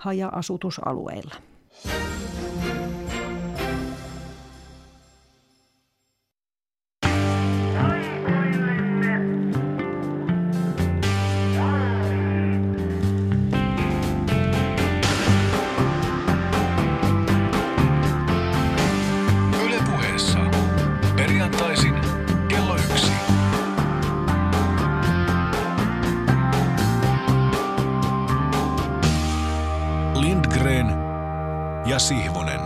haja-asutusalueilla. Sihvonen.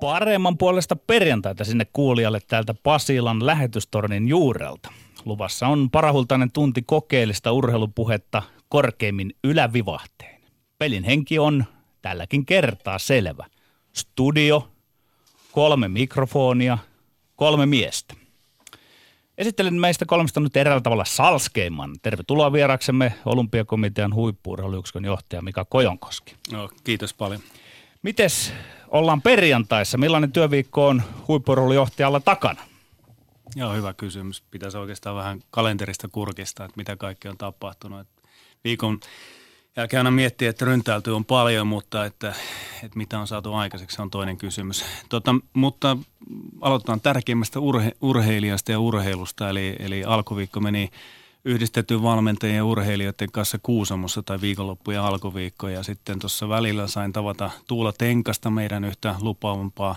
Paremman puolesta perjantaita sinne kuulijalle täältä Pasilan lähetystornin juurelta. Luvassa on parahultainen tunti kokeellista urheilupuhetta korkeimmin ylävivahteen. Pelin henki on tälläkin kertaa selvä. Studio, 3 mikrofonia, 3 miestä. Esittelen meistä 3 nyt eräällä tavalla salskeimman. Tervetuloa vieraksemme Olympiakomitean huippu-urheiluyksikön johtaja Mika Kojonkoski. No, kiitos paljon. Mites ollaan perjantaissa? Millainen työviikko on huippu-urheilujohtajalla takana? Joo, hyvä kysymys. Pitäisi oikeastaan vähän kalenterista kurkistaa, että mitä kaikki on tapahtunut. Et viikon jälkeen aina miettii, että ryntäytyy on paljon, mutta että mitä on saatu aikaiseksi on toinen kysymys. Mutta aloitetaan tärkeimmästä urheilijasta ja urheilusta, eli alkuviikko meni yhdistetty valmentajien ja urheilijoiden kanssa Kuusamossa tai viikonloppu ja alkuviikko. Ja sitten tuossa välillä sain tavata Tuula Tenkasta, meidän yhtä lupaavampaa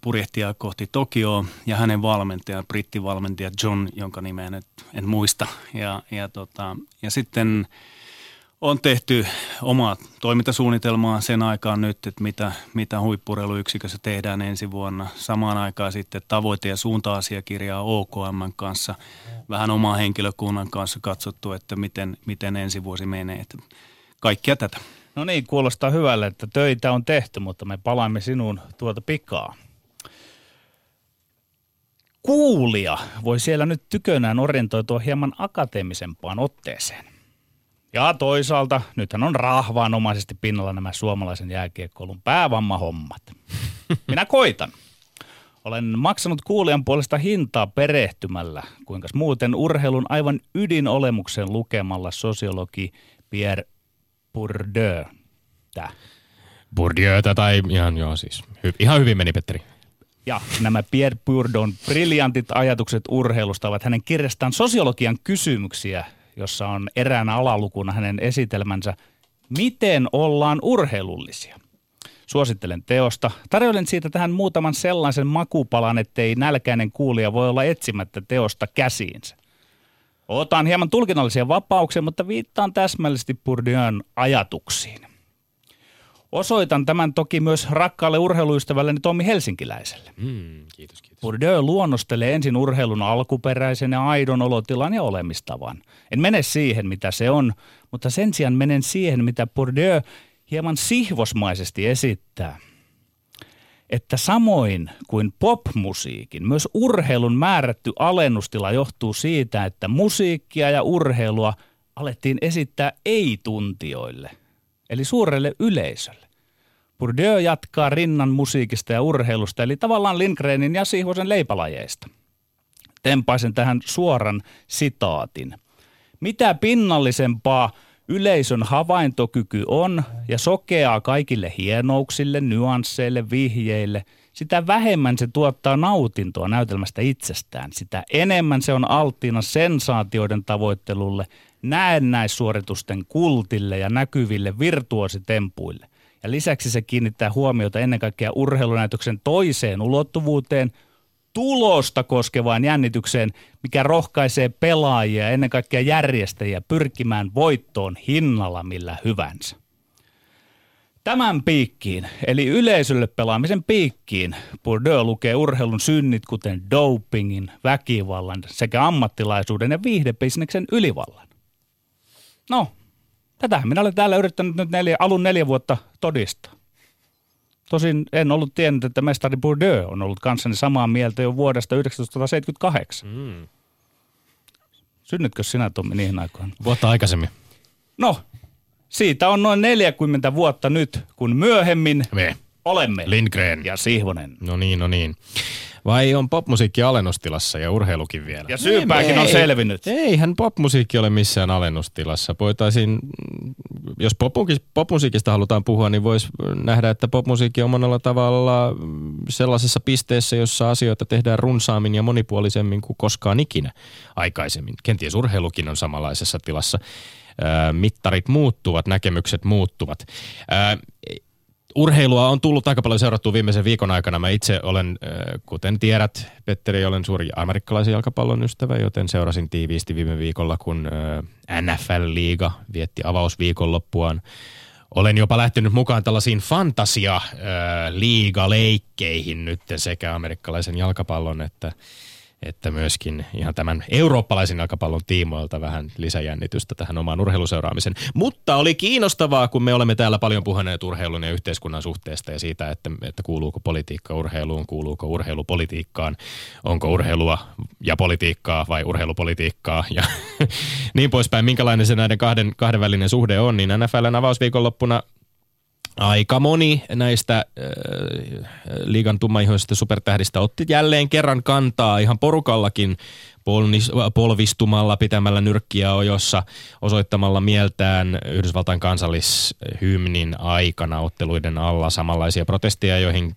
purjehtijaa kohti Tokioa, ja hänen valmentajansa, brittivalmentaja John, jonka nimeä nyt en muista. Ja sitten on tehty omaa toimintasuunnitelmaa sen aikaan nyt, että mitä huippu-urheiluyksikössä tehdään ensi vuonna. Samaan aikaan sitten tavoite- ja suunta-asiakirjaa OKM kanssa, vähän oman henkilökunnan kanssa katsottu, että miten ensi vuosi menee. Että kaikkia tätä. No niin, kuulostaa hyvälle, että töitä on tehty, mutta me palaamme sinuun tuolta pikaa. Kuulija voi siellä nyt tykönään orientoitua hieman akateemisempaan otteeseen. Ja toisaalta, nythän on rahvaanomaisesti pinnalla nämä suomalaisen jääkiekkoilun päävammahommat. Minä koitan. Olen maksanut kuulijan puolesta hintaa perehtymällä, kuinka muuten urheilun aivan ydinolemuksen lukemalla sosiologi Pierre Bourdieu. Bourdieuta tai ihan joo siis. Ihan hyvin meni, Petteri. Ja nämä Pierre Bourdieun briljantit ajatukset urheilusta ovat hänen kirjastaan Sosiologian kysymyksiä, jossa on eräänä alalukuna hänen esitelmänsä Miten ollaan urheilullisia? Suosittelen teosta. Tarjoilen siitä tähän muutaman sellaisen makupalan, ettei nälkäinen kuulija voi olla etsimättä teosta käsiinsä. Otan hieman tulkinnallisia vapauksia, mutta viittaan täsmällisesti Bourdieun ajatuksiin. Osoitan tämän toki myös rakkaalle urheiluystävälleni Tommi Helsinkiläiselle. Kiitos. Bourdieu luonnostelee ensin urheilun alkuperäisen ja aidon olotilan ja olemistavan. En mene siihen, mitä se on, mutta sen sijaan menen siihen, mitä Bourdieu hieman sihvosmaisesti esittää. Että samoin kuin popmusiikin, myös urheilun määrätty alennustila johtuu siitä, että musiikkia ja urheilua alettiin esittää ei-tuntijoille, eli suurelle yleisölle. Bourdieu jatkaa rinnan musiikista ja urheilusta, eli tavallaan Lindgrenin ja Sihvosen leipälajeista. Tempaisen tähän suoran sitaatin. Mitä pinnallisempaa yleisön havaintokyky on ja sokeaa kaikille hienouksille, nyansseille, vihjeille, sitä vähemmän se tuottaa nautintoa näytelmästä itsestään. Sitä enemmän se on alttiina sensaatioiden tavoittelulle, näennäissuoritusten kultille ja näkyville virtuositempuille. Ja lisäksi se kiinnittää huomiota ennen kaikkea urheilunäytöksen toiseen ulottuvuuteen, tulosta koskevaan jännitykseen, mikä rohkaisee pelaajia ja ennen kaikkea järjestäjiä pyrkimään voittoon hinnalla millä hyvänsä. Tämän piikkiin, eli yleisölle pelaamisen piikkiin, Bourdieu lukee urheilun synnit, kuten dopingin, väkivallan sekä ammattilaisuuden ja viihdebisneksen ylivallan. No, tätähän minä olen täällä yrittänyt nyt alun 4 vuotta todistaa. Tosin en ollut tiennyt, että mestari Bourdieu on ollut kanssani samaa mieltä jo vuodesta 1978. Synnytkö sinä, Tommi, niihin aikoihin? Vuotta aikaisemmin. No, siitä on noin 40 vuotta nyt, kun myöhemmin me olemme Lindgren ja Sihvonen. No niin. Vai on popmusiikki alennustilassa ja urheilukin vielä? Ja syypääkin on selvinnyt. Eihän popmusiikki ole missään alennustilassa. Voitaisiin, jos popmusiikista halutaan puhua, niin voisi nähdä, että popmusiikki on monella tavalla sellaisessa pisteessä, jossa asioita tehdään runsaammin ja monipuolisemmin kuin koskaan ikinä aikaisemmin. Kenties urheilukin on samanlaisessa tilassa. Mittarit muuttuvat, näkemykset muuttuvat. Urheilua on tullut aika paljon seurattua viimeisen viikon aikana. Mä itse olen, kuten tiedät, Petteri, olen suuri amerikkalaisen jalkapallon ystävä, joten seurasin tiiviisti viime viikolla, kun NFL-liiga vietti avausviikonloppuaan. Olen jopa lähtenyt mukaan tällaisiin fantasia-liigaleikkeihin nyt sekä amerikkalaisen jalkapallon että myöskin ihan tämän eurooppalaisen jalkapallon tiimoilta vähän lisäjännitystä tähän omaan urheiluseuraamiseen. Mutta oli kiinnostavaa, kun me olemme täällä paljon puhuneet urheilun ja yhteiskunnan suhteesta ja siitä, että kuuluuko politiikka urheiluun, kuuluuko urheilu politiikkaan, onko urheilua ja politiikkaa vai urheilupolitiikkaa ja niin poispäin. Minkälainen se näiden kahden välinen suhde on, niin NFL:n avausviikonloppuna aika moni näistä liigan tummaihoisista supertähdistä otti jälleen kerran kantaa ihan porukallakin polvistumalla, pitämällä nyrkkiä ojossa, osoittamalla mieltään Yhdysvaltain kansallishymnin aikana otteluiden alla samanlaisia protesteja, joihin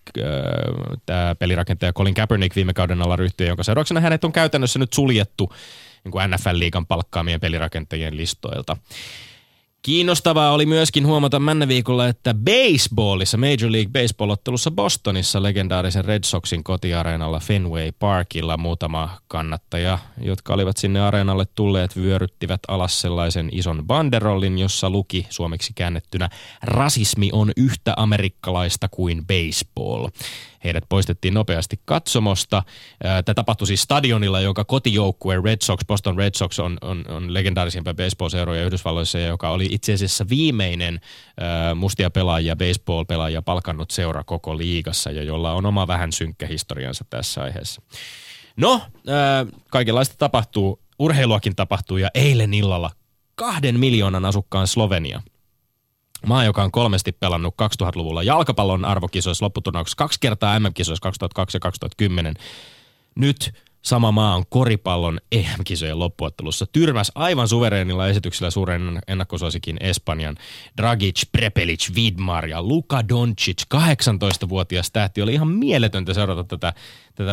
tämä pelirakentaja Colin Kaepernick viime kauden alla ryhtyi, jonka seurauksena hänet on käytännössä nyt suljettu niin kuin NFL-liigan palkkaamien pelirakentajien listoilta. Kiinnostavaa oli myöskin huomata männä viikolla, että baseballissa, Major League Baseball-ottelussa Bostonissa legendaarisen Red Soxin kotiareenalla Fenway Parkilla muutama kannattaja, jotka olivat sinne areenalle tulleet, vyöryttivät alas sellaisen ison banderollin, jossa luki suomeksi käännettynä "Rasismi on yhtä amerikkalaista kuin baseball". Heidät poistettiin nopeasti katsomosta. Tämä tapahtui siis stadionilla, jonka kotijoukkue Red Sox, Boston Red Sox on legendaarisimpia baseball-seuroja Yhdysvalloissa, joka oli itse asiassa viimeinen mustia pelaajia, baseball-pelaajia palkannut seura koko liigassa ja jolla on oma vähän synkkä historiansa tässä aiheessa. No, kaikenlaista tapahtuu, urheiluakin tapahtuu ja eilen illalla 2 miljoonan asukkaan Slovenia. Maa, joka on 3 pelannut 2000-luvulla jalkapallon arvokisoissa lopputurnauksessa 2 kertaa MM-kisoissa 2002 ja 2010. Nyt sama maa on koripallon EM-kisojen loppuottelussa. Tyrmäs aivan suvereenilla esityksellä suuren ennakkosuosikin Espanjan. Dragic, Prepelic, Vidmar ja Luka Doncic, 18-vuotias tähti. Oli ihan mieletöntä seurata tätä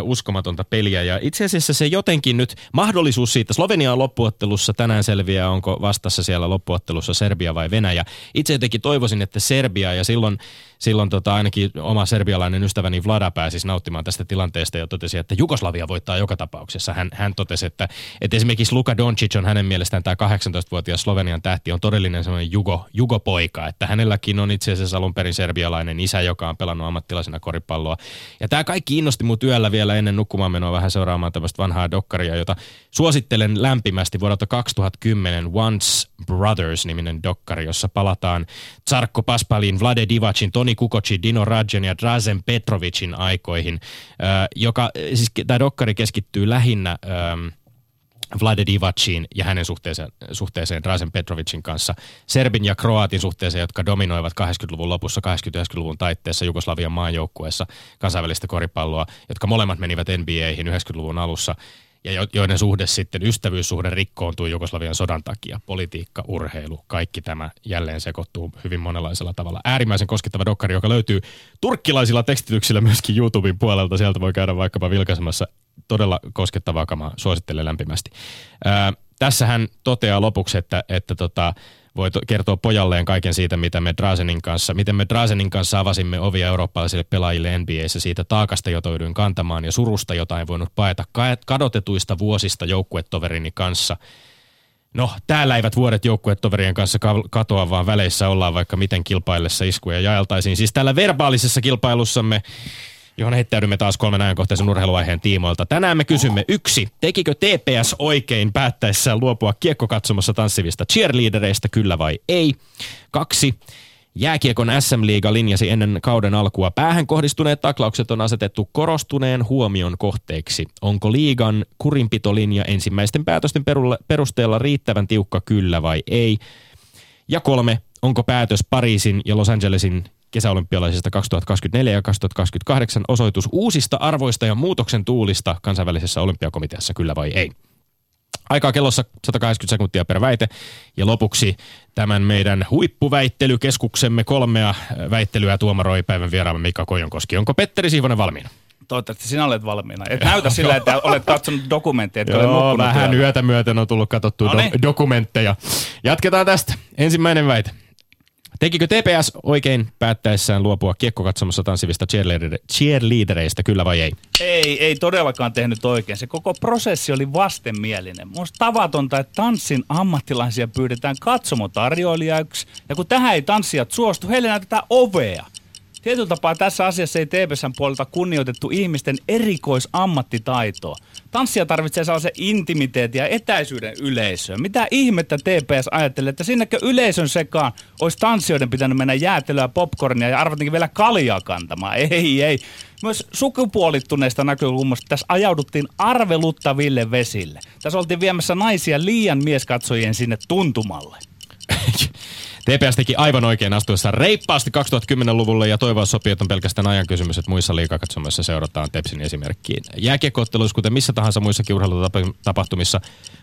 uskomatonta peliä. Ja itse asiassa se jotenkin nyt mahdollisuus siitä. Slovenia on loppuottelussa. Tänään selviää, onko vastassa siellä loppuottelussa Serbia vai Venäjä. Itse jotenkin toivoisin, että Serbia ja silloin ainakin oma serbialainen ystäväni Vlada pääsisi nauttimaan tästä tilanteesta ja totesi, että Jugoslavia voittaa joka tapauksessa. Hän totesi, että esimerkiksi Luka Doncic on hänen mielestään tämä 18-vuotias Slovenian tähti on todellinen semmoinen jugopoika, että hänelläkin on itse asiassa alun perin serbialainen isä, joka on pelannut ammattilaisena koripalloa. Ja tämä kaikki innosti mut yöllä vielä ennen nukkumaan menoa vähän seuraamaan tämmöistä vanhaa dokkaria, jota suosittelen lämpimästi vuodelta 2010 Once Brothers-niminen dokkari, jossa palataan Žarko Paspaljin, Vlade Divacin, Toni Kukocin, Dino Radjan ja Drazen Petrovicin aikoihin, siis tämä dokkari keskittyy lähinnä Vlade Divaciin ja hänen suhteeseen Drazen Petrovicin kanssa, Serbin ja Kroatin suhteeseen, jotka dominoivat 80-luvun lopussa, 80-90-luvun taitteessa Jugoslavian maajoukkueessa kansainvälistä koripalloa, jotka molemmat menivät NBA:hin 90-luvun alussa ja joiden suhde sitten, ystävyyssuhde rikkoontui Jugoslavian sodan takia. Politiikka, urheilu, kaikki tämä jälleen sekoittuu hyvin monenlaisella tavalla. Äärimmäisen koskettava dokkari, joka löytyy turkkilaisilla tekstityksillä myöskin YouTuben puolelta. Sieltä voi käydä vaikkapa vilkaisemassa. Todella koskettavaa kamaa, suosittelen lämpimästi. Tässä hän toteaa lopuksi, että voi kertoa pojalleen kaiken siitä, miten me Drazenin kanssa avasimme ovia eurooppalaisille pelaajille NBA:ssä siitä taakasta, jota jouduin kantamaan ja surusta, jota en voinut paeta kadotetuista vuosista joukkuetoverini kanssa. No, täällä eivät vuodet joukkuetoverien kanssa katoa, vaan väleissä ollaan vaikka miten kilpaillessa iskuja jaeltaisiin. Siis täällä verbaalisessa kilpailussamme, johon heittäydymme taas 3 ajankohtaisen urheiluaiheen tiimoilta. Tänään me kysymme 1. Tekikö TPS oikein päättäessään luopua kiekkokatsomassa tanssivista cheerleadereista, kyllä vai ei? 2. Jääkiekon SM-liiga linjasi ennen kauden alkua. Päähän kohdistuneet taklaukset on asetettu korostuneen huomion kohteeksi. Onko liigan kurinpitolinja ensimmäisten päätösten perusteella riittävän tiukka, kyllä vai ei? Ja 3. Onko päätös Pariisin ja Los Angelesin kesäolympialaisista 2024 ja 2028 osoitus uusista arvoista ja muutoksen tuulista kansainvälisessä olympiakomiteassa, kyllä vai ei? Aikaa kellossa 180 sekuntia per väite ja lopuksi tämän meidän huippuväittelykeskuksemme kolmea väittelyä tuomaroi päivän vieraamme Mika Kojonkoski. Onko Petteri Sihvonen valmiina? Toivottavasti sinä olet valmiina. Et näytä sillä, että olet katsonut dokumentteja, että olet nukkunut. Vähän yöllä. Yötä myöten on tullut katsottua dokumentteja. Jatketaan tästä. Ensimmäinen väite. Tekikö TPS oikein päättäessään luopua kiekkokatsomassa tanssivista cheerleadereistä, kyllä vai ei? Ei todellakaan tehnyt oikein. Se koko prosessi oli vastenmielinen. Minusta tavatonta, että tanssin ammattilaisia pyydetään katsomotarjoilijaksi, ja kun tähän ei tanssijat suostu, heille näytetään ovea. Tietyllä tapaa tässä asiassa ei TPS:n puolelta kunnioitettu ihmisten erikoisammattitaitoa. Tanssija tarvitsee sellaisen intimiteetin ja etäisyyden yleisöön. Mitä ihmettä TPS ajattelee, että sinnekö yleisön sekaan olisi tanssijoiden pitänyt mennä jäätelöä, popcornia ja arvatenkin vielä kaljaa kantamaan? Ei. Myös sukupuolittuneesta näkökulmasta tässä ajauduttiin arveluttaville vesille. Tässä oltiin viemässä naisia liian mieskatsojien sinne tuntumalle. TPS teki aivan oikein astuessa reippaasti 2010-luvulle ja toivoa sopii, että on pelkästään ajan kysymys, että muissa liigakatsomoissa seurataan Tepsin esimerkkiin. Jääkiekkootteluissa, kuten missä tahansa muissakin urheilutapahtumissa,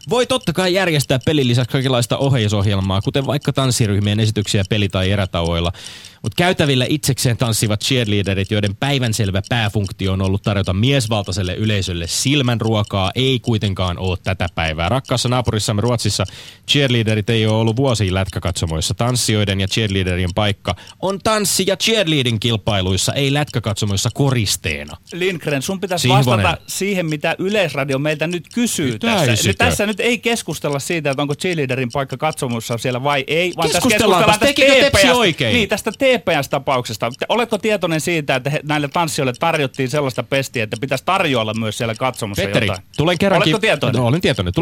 voi totta kai järjestää pelin lisäksi kaikenlaista oheisohjelmaa, kuten vaikka tanssiryhmien esityksiä peli- tai erätauoilla. Mutta käytävillä itsekseen tanssivat cheerleaderit, joiden päivänselvä pääfunktio on ollut tarjota miesvaltaiselle yleisölle silmänruokaa, ei kuitenkaan ole tätä päivää. Rakkaassa naapurissamme Ruotsissa cheerleaderit ei ole ollut vuosiin lätkäkatsomoissa. Tanssijoiden ja cheerleaderien paikka on tanssi- ja cheerleading kilpailuissa, ei lätkäkatsomoissa koristeena. Lindgren, sun pitäisi vastata siihen, mitä Yleisradio meiltä nyt kysyy tässä. Tässä nyt ei keskustella siitä, että onko cheerleaderin paikka katsomossa siellä vai ei. Vaan keskustellaan tästä oikein. Niin, tästä TPS-tapauksesta. Oletko tietoinen siitä, että näille tanssijoille tarjottiin sellaista pestiä, että pitäisi tarjoilla myös siellä katsomossa Petteri, jotain? Tulen kerrankin, oletko tietoinen? No, olen tietoinen.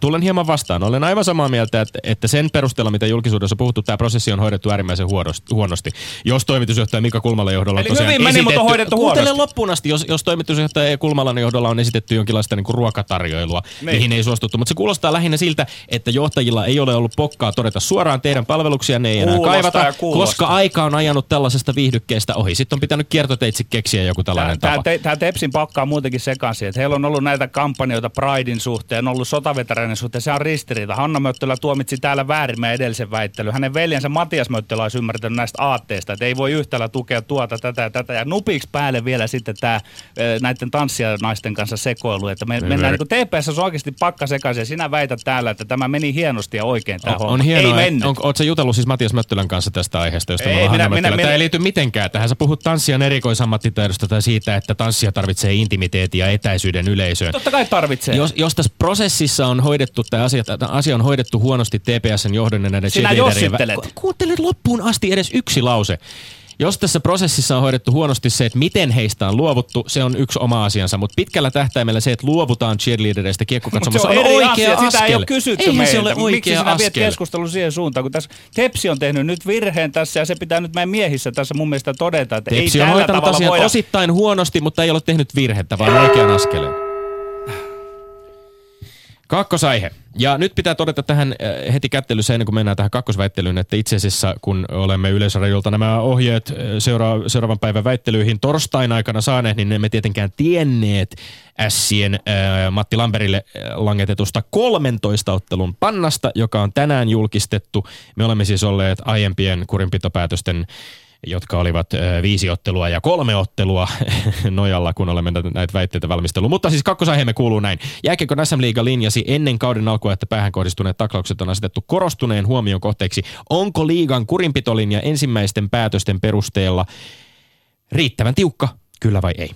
Tulen hieman vastaan. Olen aivan samaa mieltä, että sen perusteella, mitä julkisuudessa puhuttu, tämä prosessi on hoidettu äärimmäisen huonosti. Jos toimitusjohtaja Mika Kulmalan johdolla on tosiaan esitetty... Kuuntele loppuun asti, jos toimitusjohtaja Kulmalan johdolla on esitetty jonkinlaista niin kuin ruokatarjoilua, mihin ei suostuttu. Mutta se kuulostaa lähinnä siltä, että johtajilla ei ole ollut pokkaa todeta suoraan teidän palveluksia, ne ei enää kaivata, koska aika on ajanut tällaisesta viihdykkeestä ohi. Sitten on pitänyt kiertoteitse keksiä joku tällainen tapa. Tämä Tepsin pakkaa muutenkin sekaisin, että heillä on ollut näitä kampanjoita Pridein suhteen, on ollut sotaveteraanien suhteen, se on ristiriita. Hanna Möttölä tuomitsi täällä väärimmän edellisen väittely. Hänen veljensä Matias Möttölä olisi ymmärtänyt näistä aatteista, että ei voi yhtäällä tukea tuota, tätä ja tätä. Ja nupiksi päälle vielä sitten tämä näiden tanssijanaisten kanssa sekoilu. Että mennään niin kuin TPS on oikeasti pakka sekaisin ja sinä väität täällä, että tämä meni hienosti ja oikein tämä homma. On hienoa. Ei mennyt. Oletko sä jutellut siis Matias Möttölän kanssa tästä aiheesta, josta me ollaan Hanna. Tämä ei liity mitenkään tähän. Sä puhut tanssijan erikoisammattitaidosta tai siitä, että tanssija tarvitsee intimiteetin ja etäisyyden yleisöön. Totta kai tarvitsee. Jos tässä prosessissa on hoidettu tämä asia on hoidettu huonosti TPS:n johdon ja näiden kuuntele loppuun asti edes yksi lause. Jos tässä prosessissa on hoidettu huonosti se, että miten heistä on luovuttu, se on yksi oma asiansa. Mutta pitkällä tähtäimellä se, että luovutaan cheerleadereistä kiekkokatsomossa on oikea askel. Sitä ei ole kysytty meiltä. Se ole oikea askel. Miksi sinä viet keskustelun siihen suuntaan, kun tässä Tepsi on tehnyt nyt virheen tässä ja se pitää nyt meidän miehissä tässä mun mielestä todeta, että Tepsi ei tällä tavalla voida. Tepsi on hoitanut asian osittain huonosti, mutta ei ole tehnyt virhettä, vaan oikean askeleen. Kakkosaihe. Ja nyt pitää todeta tähän heti kättelyssä ennen kuin mennään tähän kakkosväittelyyn, että itse asiassa kun olemme Yleisradiolta nämä ohjeet seuraavan päivän väittelyihin torstain aikana saaneet, niin emme tietenkään tienneet Ässien Matti Lamberille langetetusta 13 ottelun pannasta, joka on tänään julkistettu. Me olemme siis olleet aiempien kurinpitopäätösten, jotka olivat 5 ottelua ja 3 ottelua nojalla, kun olemme näitä väitteitä valmistellut. Mutta siis kakkosaiheemme kuuluu näin. Jääkiekon SM-liiga linjasi ennen kauden alkua, että päähän kohdistuneet taklaukset on asetettu korostuneen huomion kohteeksi. Onko liigan kurinpitolinja ensimmäisten päätösten perusteella riittävän tiukka, kyllä vai ei?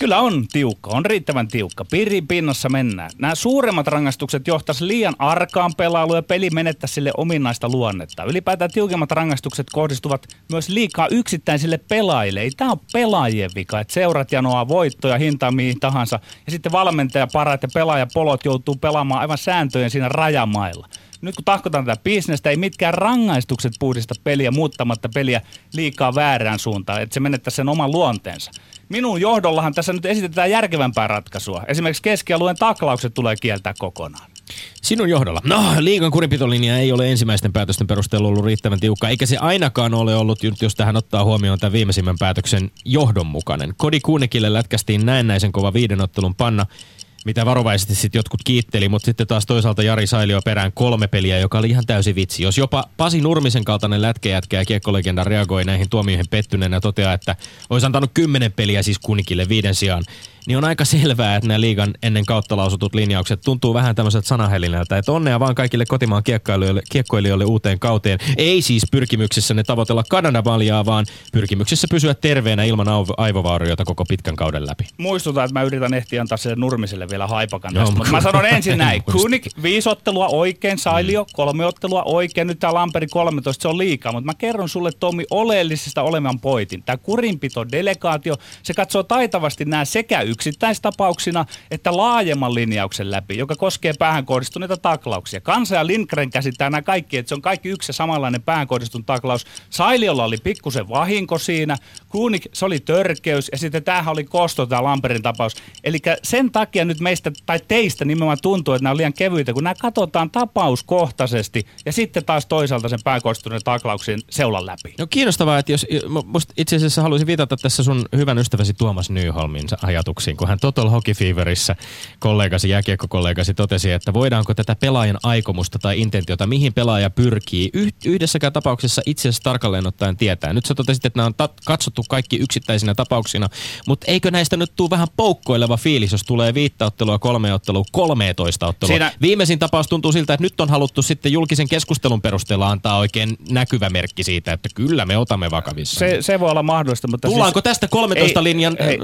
Kyllä on tiukka, on riittävän tiukka. Piirin pinnassa mennään. Nämä suuremmat rangaistukset johtaisi liian arkaan pelailuun ja peli menettäisi sille ominaista luonnetta. Ylipäätään tiukemmat rangaistukset kohdistuvat myös liikaa yksittäisille pelaajille. Ei tämä on pelaajien vika, että seurat janoaa voittoja hintaa mihin tahansa ja sitten valmentajaparat ja pelaajapolot joutuu pelaamaan aivan sääntöjen siinä rajamailla. Nyt kun tahkotaan tätä bisnestä, ei mitkään rangaistukset puhdista peliä muuttamatta peliä liikaa väärään suuntaan, että se menettäisi sen oman luonteensa. Minun johdollahan tässä nyt esitetään järkevämpää ratkaisua. Esimerkiksi keskialueen taklaukset tulee kieltää kokonaan. Sinun johdolla. No, liigan kurinpitolinja ei ole ensimmäisten päätösten perusteella ollut riittävän tiukka, eikä se ainakaan ole ollut, jos tähän ottaa huomioon tämän viimeisimmän päätöksen, johdonmukainen. Kodi Kuunikille lätkästiin näennäisen kova 5 ottelun panna, mitä varovaisesti sitten jotkut kiitteli, mutta sitten taas toisaalta Jari Sailio perään 3 peliä, joka oli ihan täysi vitsi. Jos jopa Pasi Nurmisen kaltainen lätkäjätkä ja kiekkolegenda reagoi näihin tuomioihin pettyneenä ja toteaa, että olisi antanut 10 peliä siis Kuunikille 5 sijaan, niin on aika selvää, että nämä liigan ennen kautta lausutut linjaukset tuntuu vähän tämmöiseltä sanahelinältä. Että onnea vaan kaikille kotimaan kiekkoilijoille uuteen kauteen. Ei siis pyrkimyksessä ne tavoitella Kanadavaljaa, vaan pyrkimyksessä pysyä terveenä ilman aivovaurioita koko pitkän kauden läpi. Muistutan, että mä yritän ehtiä antaa sille Nurmiselle vielä haipakan tästä, mutta mä sanon ensin näin. Kunik 5 ottelua oikein, Sailio 3 ottelua oikein, nyt tää Lamperi 13, se on liikaa. Mutta mä kerron sulle, Tommi, oleellisesta olevan pointin. Tää kurinpito delegaatio, se katsoo taitavasti nämä sekä yksittäistapauksina, että laajemman linjauksen läpi, joka koskee päähän kohdistuneita taklauksia. Kansa ja Lindgren käsittää nämä kaikki, että se on kaikki yksi ja samanlainen päähän kohdistunut taklaus. Sailiolla oli pikkusen vahinko siinä, Kuunik, se oli törkeys, ja sitten tämähän oli kosto, tämä Lamperin tapaus. Eli sen takia nyt meistä, tai teistä nimenomaan tuntuu, että nämä on liian kevyitä, kun nämä katsotaan tapauskohtaisesti, ja sitten taas toisaalta sen päähän kohdistuneen taklauksien seulan läpi. No kiinnostavaa, että jos, itse asiassa haluaisin viitata tässä sun hyvän ystäväsi Tuomas Nyholmin ajatuksiin, kun hän Total Hockey Feverissa kollegasi, jääkiekkokollegasi totesi, että voidaanko tätä pelaajan aikomusta tai intentiota, mihin pelaaja pyrkii, yhdessäkään tapauksessa itse asiassa tarkalleen ottaen tietää. Nyt sä totesit, että nämä on katsottu kaikki yksittäisinä tapauksina, mutta eikö näistä nyt tule vähän poukkoileva fiilis, jos tulee 5 ottelua, 3 ottelua, 13 ottelua? Siinä... Viimeisin tapaus tuntuu siltä, että nyt on haluttu sitten julkisen keskustelun perusteella antaa oikein näkyvä merkki siitä, että kyllä me otamme vakavissa. Se voi olla mahdollista, mutta... Tullaanko siis... tästä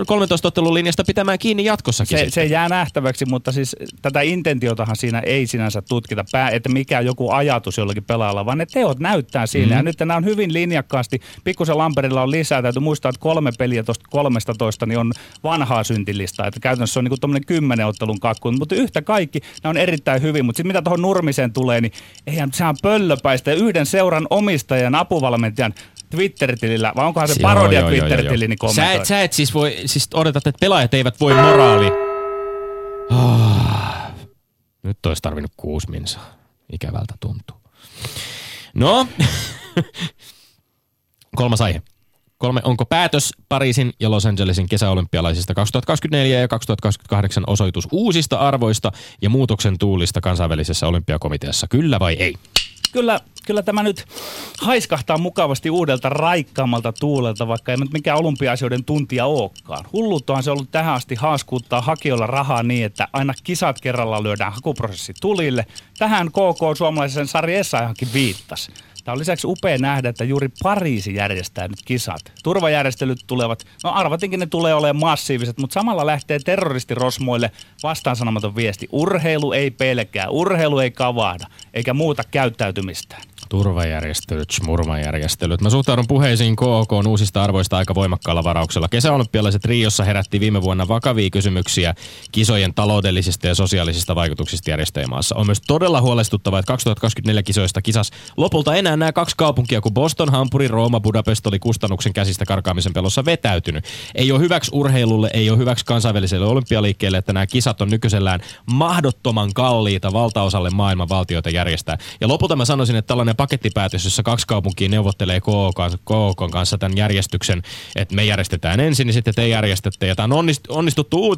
13-ottelun linjasta pitämään kiinni jatkossakin? Se jää nähtäväksi, mutta siis tätä intentiotahan siinä ei sinänsä tutkita, että mikä joku ajatus jollakin pelaajalla, vaan ne teot näyttää siinä. Ja nyt nämä on hyvin linjakkaasti. Pikkusen Lamperilla on lisää. Täytyy muistaa, että 3 peliä tuosta 13 niin on vanhaa syntilista. Että käytännössä se on niin kuin tuommoinen 10 ottelun kakku. Mutta yhtä kaikki, nämä on erittäin hyvin. Mutta sitten mitä tuohon Nurmiseen tulee, niin eihän se on pöllöpäistä. Ja yhden seuran omistajan, apuvalmentajan Twitter-tilillä, vai onkohan se parodia Twitter-tili, niin kommentoi. Sä et siis voi, siis odotat, että pelaajat eivät voi moraali. Nyt olisi tarvinnut 6 minsaa. Ikävältä tuntuu. No, 3. aihe. 3. Onko päätös Pariisin ja Los Angelesin kesäolympialaisista 2024 ja 2028 osoitus uusista arvoista ja muutoksen tuulista kansainvälisessä olympiakomiteassa? Kyllä vai ei? Kyllä tämä nyt haiskahtaa mukavasti uudelta raikkaammalta tuulelta, vaikka ei nyt mikään olympiaasioiden tuntija olekaan. Hulluttohan se ollut tähän asti haaskuuttaa hakijoilla rahaa niin, että aina kisat kerrallaan lyödään hakuprosessi tulille. Tähän KK suomalaisen Sari Essayahkin viittasi. Tämä on lisäksi upea nähdä, että juuri Pariisi järjestää nyt kisat. Turvajärjestelyt tulevat, no arvatinkin ne tulee olemaan massiiviset, mutta samalla lähtee terroristirosmoille vastaansanomaton viesti. Urheilu ei pelkää, urheilu ei kavahda, eikä muuta käyttäytymistään. Turvajärjestelyt, smurmajärjestelyt. Mä suhtaudun puheisiin KK:n uusista arvoista aika voimakkaalla varauksella. Kesäolympialaiset Riossa herätti viime vuonna vakavia kysymyksiä kisojen taloudellisista ja sosiaalisista vaikutuksista järjestäjämaassa. On myös todella huolestuttavaa, että 2024 kisoista kisas lopulta enää nämä 2 kaupunkia, kun Boston, Hampuri, Rooma, Budapest oli kustannuksen käsistä karkaamisen pelossa vetäytynyt. Ei ole hyväksi urheilulle, ei ole hyväksi kansainväliselle olympialiikkeelle, että nämä kisat on nykyisellään mahdottoman kalliita valtaosalle maailman valtioita järjestää. Ja lopulta mä sanoisin, että tällainen pakettipäätös, jossa 2 kaupunkia neuvottelee KK kanssa tämän järjestyksen, että me järjestetään ensin, niin sitten te järjestätte. Ja tämä on onnistuttu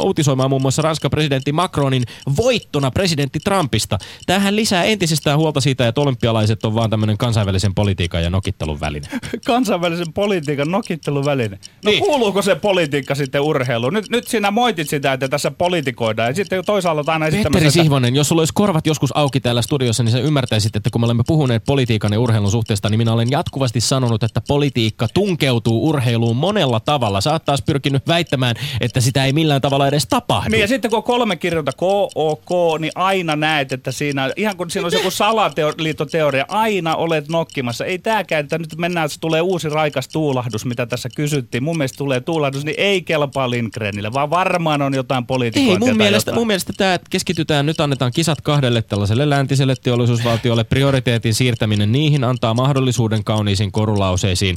uutisoimaan muun muassa Ranskan presidentti Macronin voittona presidentti Trumpista. Tämähän lisää entisestään huolta siitä, että olympialaiset on vaan tämmöinen kansainvälisen politiikan ja nokittelun väline. Kansainvälisen politiikan nokittelun väline? No niin. Kuuluuko se politiikka sitten urheiluun? Nyt sinä moitit sitä, että tässä politikoidaan ja sitten toisaalta aina esittämässä... Petteri Sihvonen, jos sulla olisi korvat joskus auki täällä studiossa, niin sä ymmärtäisit, että kun me olemme puhuneet politiikan ja urheilun suhteesta, niin minä olen jatkuvasti sanonut, että politiikka tunkeutuu urheiluun monella tavalla. Sä oot taas pyrkinyt väittämään, että sitä ei millään tavalla edes tapahdu. Niin ja sitten kun on 3 kirjoita KOK, niin aina näet, että siinä, ihan kun siinä olisi joku salaliittoteoria, aina olet nokkimassa. Ei tääkään, että nyt mennään, että tulee uusi raikas tuulahdus, mitä tässä kysyttiin. Mun mielestä tulee tuulahdus, niin ei kelpaa Lindgrenille, vaan varmaan on jotain politiikkaa. Ei, mun mielestä tämä, että keskitytään, nyt annetaan kisat 2 tällaiselle läntiselle teollisuusvaltiolle prioriteet, internetin siirtäminen niihin antaa mahdollisuuden kauniisiin korulauseisiin,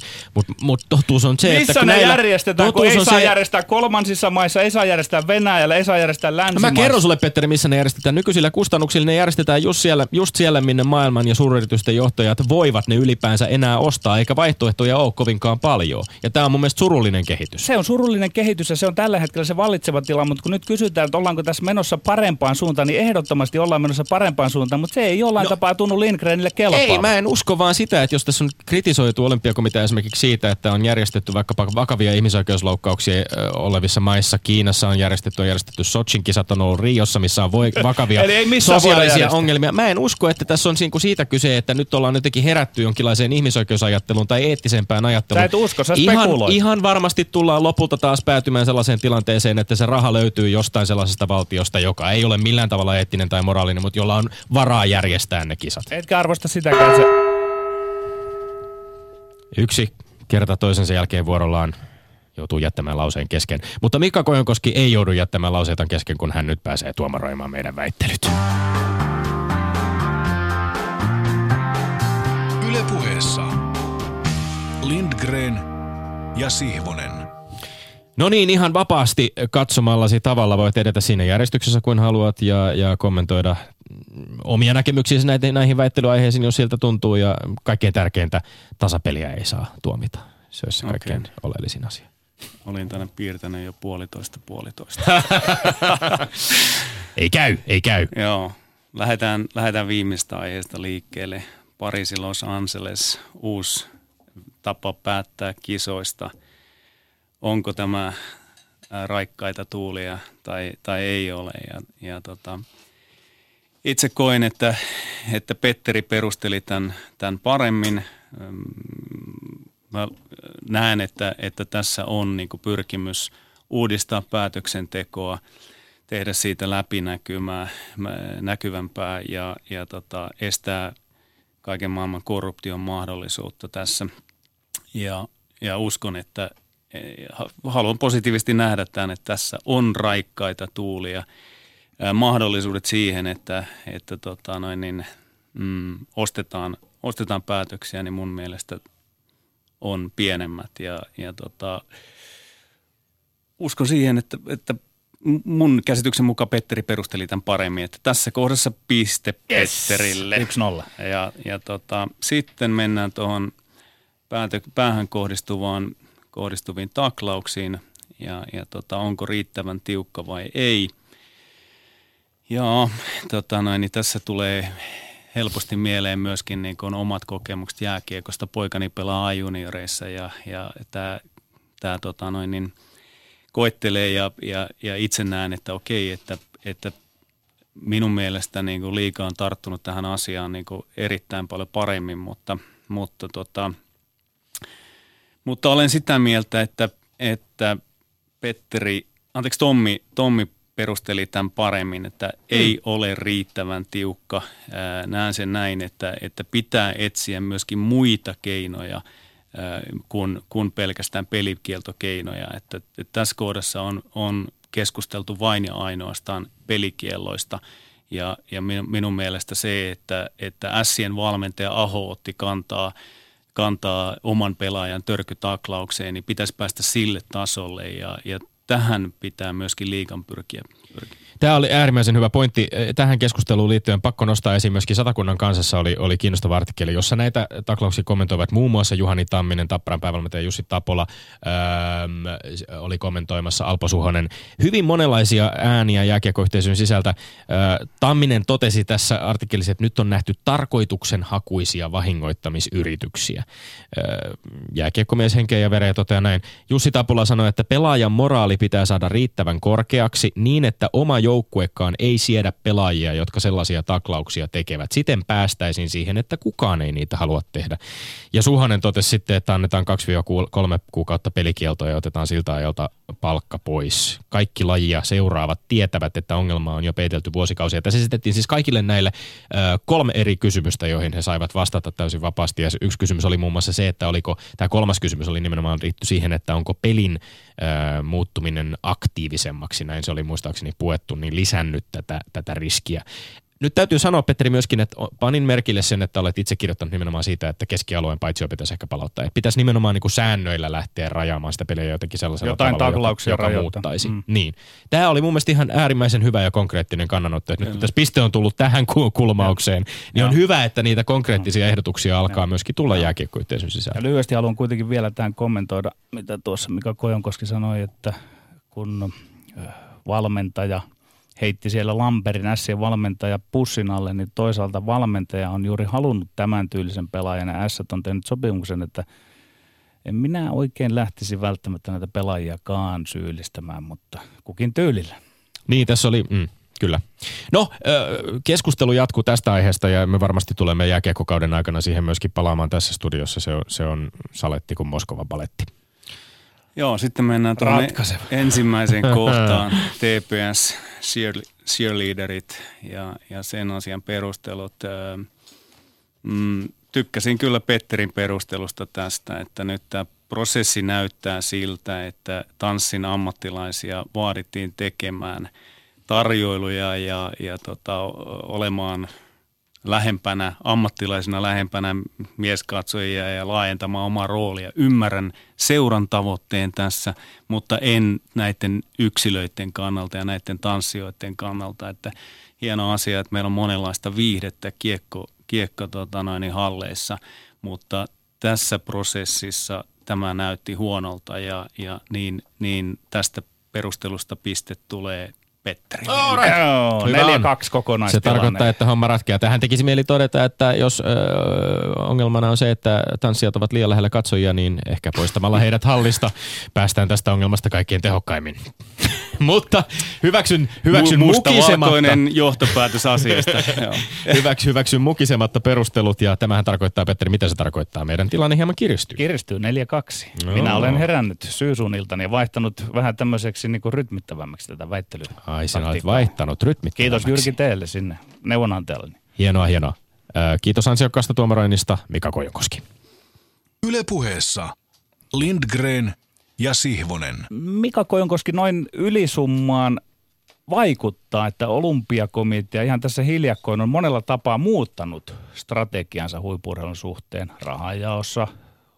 mutta totuus on se, että kun näillä... Missä ne järjestetään, kun ei saa järjestää kolmansissa maissa, ei saa järjestää Venäjällä, ei saa järjestää länsimaissa. No mä kerron sulle, Petteri, missä ne järjestetään. Nykyisillä kustannuksilla ne järjestetään just siellä, minne maailman ja suuryritysten johtajat voivat ne ylipäänsä enää ostaa, eikä vaihtoehtoja ole kovinkaan paljon. Ja tämä on mun mielestä surullinen kehitys. Se on surullinen kehitys ja se on tällä hetkellä se vallitseva tila, mutta kun nyt kysytään, että ollaanko tässä menossa parempaan suuntaan, niin ehdottomasti ollaan menossa parempaan suuntaan, mutta se ei jollain tapaa tunnu Lindgrenille kelpaavan. Ei, mä en usko vaan sitä, että jos tässä on kritisoitu olympiakomitea esimerkiksi siitä, että on järjestetty vaikkapa vakavia ihmisoikeusloukkauksia olevissa maissa, Kiinassa on järjestetty Sochin kisat, on ollut Riossa, missä on vakavia sosiaalisia ongelmia. Mä en usko, että tässä on siitä kyse, että nyt ollaan jotenkin herätty jonkinlaiseen ihmisoikeusajatteluun tai eettisempään ajatteluun. Sä et usko, sä spekuloit. Ihan varmasti tullaan lopulta taas päätymään sellaiseen tilanteeseen, että se raha löytyy jostain sellaisesta valtiosta, joka ei ole millään tavalla eettinen tai moraalinen, mutta jolla on varaa järjestää ne kisat. Etkä arvosta sitäkään se. Yksi kerta toisensa jälkeen vuorollaan joutuu jättämään lauseen kesken. Mutta Mika Kojonkoski ei joudu jättämään lauseitaan kesken, kun hän nyt pääsee tuomaroimaan meidän väittelyt. Yle Puheessa Lindgren ja Sihvonen. No niin, ihan vapaasti katsomallasi tavalla voit edetä siinä järjestyksessä kuin haluat ja kommentoida omia näkemyksiäsi näihin väittelyaiheisiin, jos siltä tuntuu. Ja kaikkein tärkeintä, tasapeliä ei saa tuomita. Se olisi se kaikkein oleellisin asia. Olin tänne piirtänyt jo 1,5. Ei käy. Joo, lähdetään viimeistä aiheesta liikkeelle. Pariisi, Los Angeles, uusi tapa päättää kisoista. Onko tämä raikkaita tuulia tai ei ole. Ja itse koin, että Petteri perusteli tämän paremmin. Mä näen, että tässä on niin kuin pyrkimys uudistaa päätöksentekoa, tehdä siitä läpinäkyvämpää ja estää kaiken maailman korruption mahdollisuutta tässä. Ja uskon, että haluan positiivisesti nähdä tämän, että tässä on raikkaita tuulia, mahdollisuudet siihen, että ostetaan päätöksiä, niin mun mielestä on pienemmät ja uskon siihen, että mun käsityksen mukaan Petteri perusteli tämän paremmin, että tässä kohdassa piste Petterille. 1-0. Ja sitten mennään tuohon päähän kohdistuviin taklauksiin ja onko riittävän tiukka vai ei. Ja niin tässä tulee helposti mieleen myöskin niin kuin omat kokemukset jääkiekosta. Poikani pelaa A-junioreissa ja tämä koettelee ja itse näen, että okei, että minun mielestä niin kuin liiga on tarttunut tähän asiaan niin kuin erittäin paljon paremmin, mutta olen sitä mieltä, että Tommi perusteli tämän paremmin, että ei ole riittävän tiukka. Näen sen näin, että pitää etsiä myöskin muita keinoja kuin pelkästään pelikieltokeinoja. Että tässä kohdassa on keskusteltu vain ja ainoastaan pelikielloista. Ja minun mielestä se, että Ässien valmentaja Aho otti kantaa oman pelaajan törkytaklaukseen, niin pitäisi päästä sille tasolle ja tähän pitää myöskin liigan pyrkiä. Tämä oli äärimmäisen hyvä pointti. Tähän keskusteluun liittyen pakko nostaa esiin myöskin Satakunnan Kansassa oli kiinnostava artikkeli, jossa näitä taklauksia kommentoivat muun muassa Juhani Tamminen, Tapparan päävalmentaja Jussi Tapola, oli kommentoimassa Alpo Suhonen. Hyvin monenlaisia ääniä jääkiekkoyhteisön sisältä. Tamminen totesi tässä artikkelissa, että nyt on nähty tarkoituksenhakuisia vahingoittamisyrityksiä. Jääkiekkomies henkeä ja vereä toteaa näin. Jussi Tapola sanoi, että pelaajan moraali pitää saada riittävän korkeaksi niin, että oma joukkuekaan ei siedä pelaajia, jotka sellaisia taklauksia tekevät. Siten päästäisiin siihen, että kukaan ei niitä halua tehdä. Ja Suhanen totesi sitten, että annetaan 2-3 kuukautta pelikieltoa ja otetaan siltä ajalta palkka pois. Kaikki lajia seuraavat tietävät, että ongelma on jo peitelty vuosikausia. Tässä esitettiin siis kaikille näille 3 eri kysymystä, joihin he saivat vastata täysin vapaasti. Ja yksi kysymys oli muun muassa se, että oliko, tämä kolmas kysymys oli nimenomaan liitty siihen, että onko pelin muuttuminen aktiivisemmaksi, näin se oli muistaakseni puettu, niin lisännyt tätä riskiä. Nyt täytyy sanoa, Petteri, myöskin, että panin merkille sen, että olet itse kirjoittanut nimenomaan siitä, että keskialueen paitsio pitäisi ehkä palauttaa. Että pitäisi nimenomaan niin kuin säännöillä lähteä rajaamaan sitä peliä jotenkin sellaisella jotain tavalla, joka muuttaisi. Mm. Niin. Tämä oli mun mielestä ihan äärimmäisen hyvä ja konkreettinen kannanotto. Nyt kun tässä piste on tullut tähän kulmaukseen, niin on hyvä, että niitä konkreettisia ehdotuksia alkaa myöskin tulla jääkiekkoyhteisön sisään. Lyhyesti haluan kuitenkin vielä tähän kommentoida, mitä tuossa Mika Kojonkoski sanoi, että kun valmentaja heitti siellä Lamberin ässien valmentaja pussin alle, niin toisaalta valmentaja on juuri halunnut tämän tyylisen pelaajan ja ässät on tehnyt sopimuksen, että en minä oikein lähtisi välttämättä näitä pelaajiakaan syyllistämään, mutta kukin tyylillä. Niin, tässä oli... Kyllä. No, keskustelu jatkuu tästä aiheesta ja me varmasti tulemme jääkiekkokauden aikana siihen myöskin palaamaan tässä studiossa. Se on saletti kuin Moskovan baletti. Joo, sitten mennään tuonne ensimmäiseen kohtaan, TPS, cheerleaderit ja sen asian perustelut. Tykkäsin kyllä Petterin perustelusta tästä, että nyt tämä prosessi näyttää siltä, että tanssin ammattilaisia vaadittiin tekemään tarjoiluja ja olemaan lähempänä, ammattilaisena lähempänä mieskatsojia ja laajentamaan omaa roolia. Ymmärrän seuran tavoitteen tässä, mutta en näiden yksilöiden kannalta ja näiden tanssijoiden kannalta. Että hieno asia, että meillä on monenlaista viihdettä halleissa, mutta tässä prosessissa tämä näytti huonolta ja niin tästä perustelusta piste tulee Petteri. All right. Joo, 4-2 kokonaistilanne. Se tarkoittaa, että homma ratkeaa. Tähän tekisi mieli todeta, että jos ongelmana on se, että tanssijat ovat liian lähellä katsojia, niin ehkä poistamalla heidät hallista päästään tästä ongelmasta kaikkein tehokkaimmin. Mutta hyväksyn mukisematoinen johtopäätös asiasta. Hyväksyn mukisematta perustelut ja tämähän tarkoittaa, Petteri, mitä se tarkoittaa? Meidän tilanne hieman kiristyy. Kiristyy 4-2. No. Minä olen herännyt syysuunniltani ja vaihtanut vähän tämmöiseksi niin kuin rytmittävämmäksi tätä väittelyä. Ai, sinä olet vaihtanut rytmittävämmäksi. Kiitos Jyrki teille sinne neuvonantajalleni. Hienoa. Kiitos ansiokkaasta tuomaroinnista, Mika Kojonkoski. Yle Puheessa Lindgren ja Sihvonen. Mika Kojonkoski, noin ylisummaan vaikuttaa, että olympiakomitea ihan tässä hiljakkoin on monella tapaa muuttanut strategiansa huippu-urheilun suhteen. Rahanjaossa,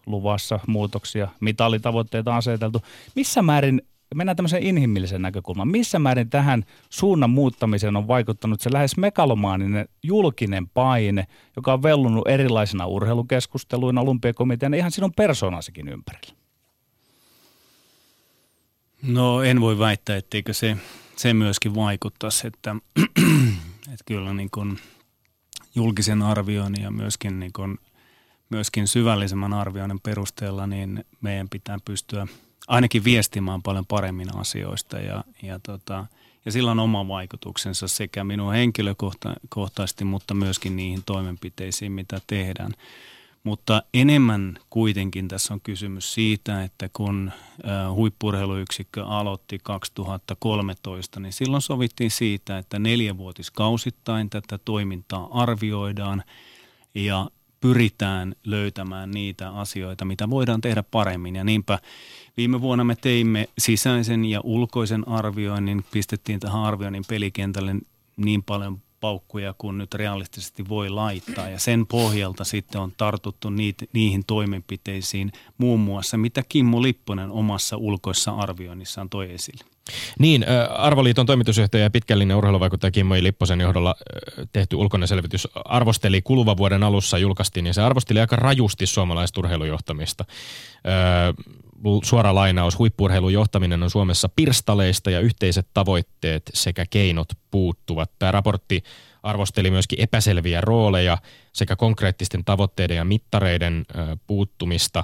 luvassa muutoksia, mitalitavoitteita on aseteltu. Missä määrin, mennään tämmöiseen inhimilliseen näkökulmaan, missä määrin tähän suunnan muuttamiseen on vaikuttanut se lähes megalomaaninen julkinen paine, joka on vellunut erilaisina urheilukeskusteluina olympiakomitean ja ihan sinun persoonasikin ympärillä? No, en voi väittää, etteikö se myöskin vaikuttaisi, että kyllä niin kuin julkisen arvioinnin ja myöskin syvällisemmän arvioinnin perusteella niin meidän pitää pystyä ainakin viestimään paljon paremmin asioista ja sillä on oma vaikutuksensa sekä minun henkilökohtaisesti, mutta myöskin niihin toimenpiteisiin, mitä tehdään. Mutta enemmän kuitenkin tässä on kysymys siitä, että kun huippu-urheiluyksikkö aloitti 2013, niin silloin sovittiin siitä, että 4-vuotiskausittain tätä toimintaa arvioidaan ja pyritään löytämään niitä asioita, mitä voidaan tehdä paremmin. Ja niinpä viime vuonna me teimme sisäisen ja ulkoisen arvioinnin, pistettiin tähän arvioinnin pelikentälle niin paljon paukkuja, kun nyt realistisesti voi laittaa. Ja sen pohjalta sitten on tartuttu niihin toimenpiteisiin muun muassa, mitä Kimmo Lipponen omassa ulkoissa arvioinnissaan toi esille. Niin, Arvoliiton toimitusjohtaja ja pitkällinen urheiluvaikuttaja Kimmo Lipposen johdolla tehty ulkoinen selvitys arvosteli kuluvan vuoden alussa julkaistiin ja se arvosteli aika rajusti suomalaista urheilujohtamista. Suora lainaus, huippu-urheilun johtaminen on Suomessa pirstaleista ja yhteiset tavoitteet sekä keinot puuttuvat. Tämä raportti arvosteli myöskin epäselviä rooleja sekä konkreettisten tavoitteiden ja mittareiden puuttumista.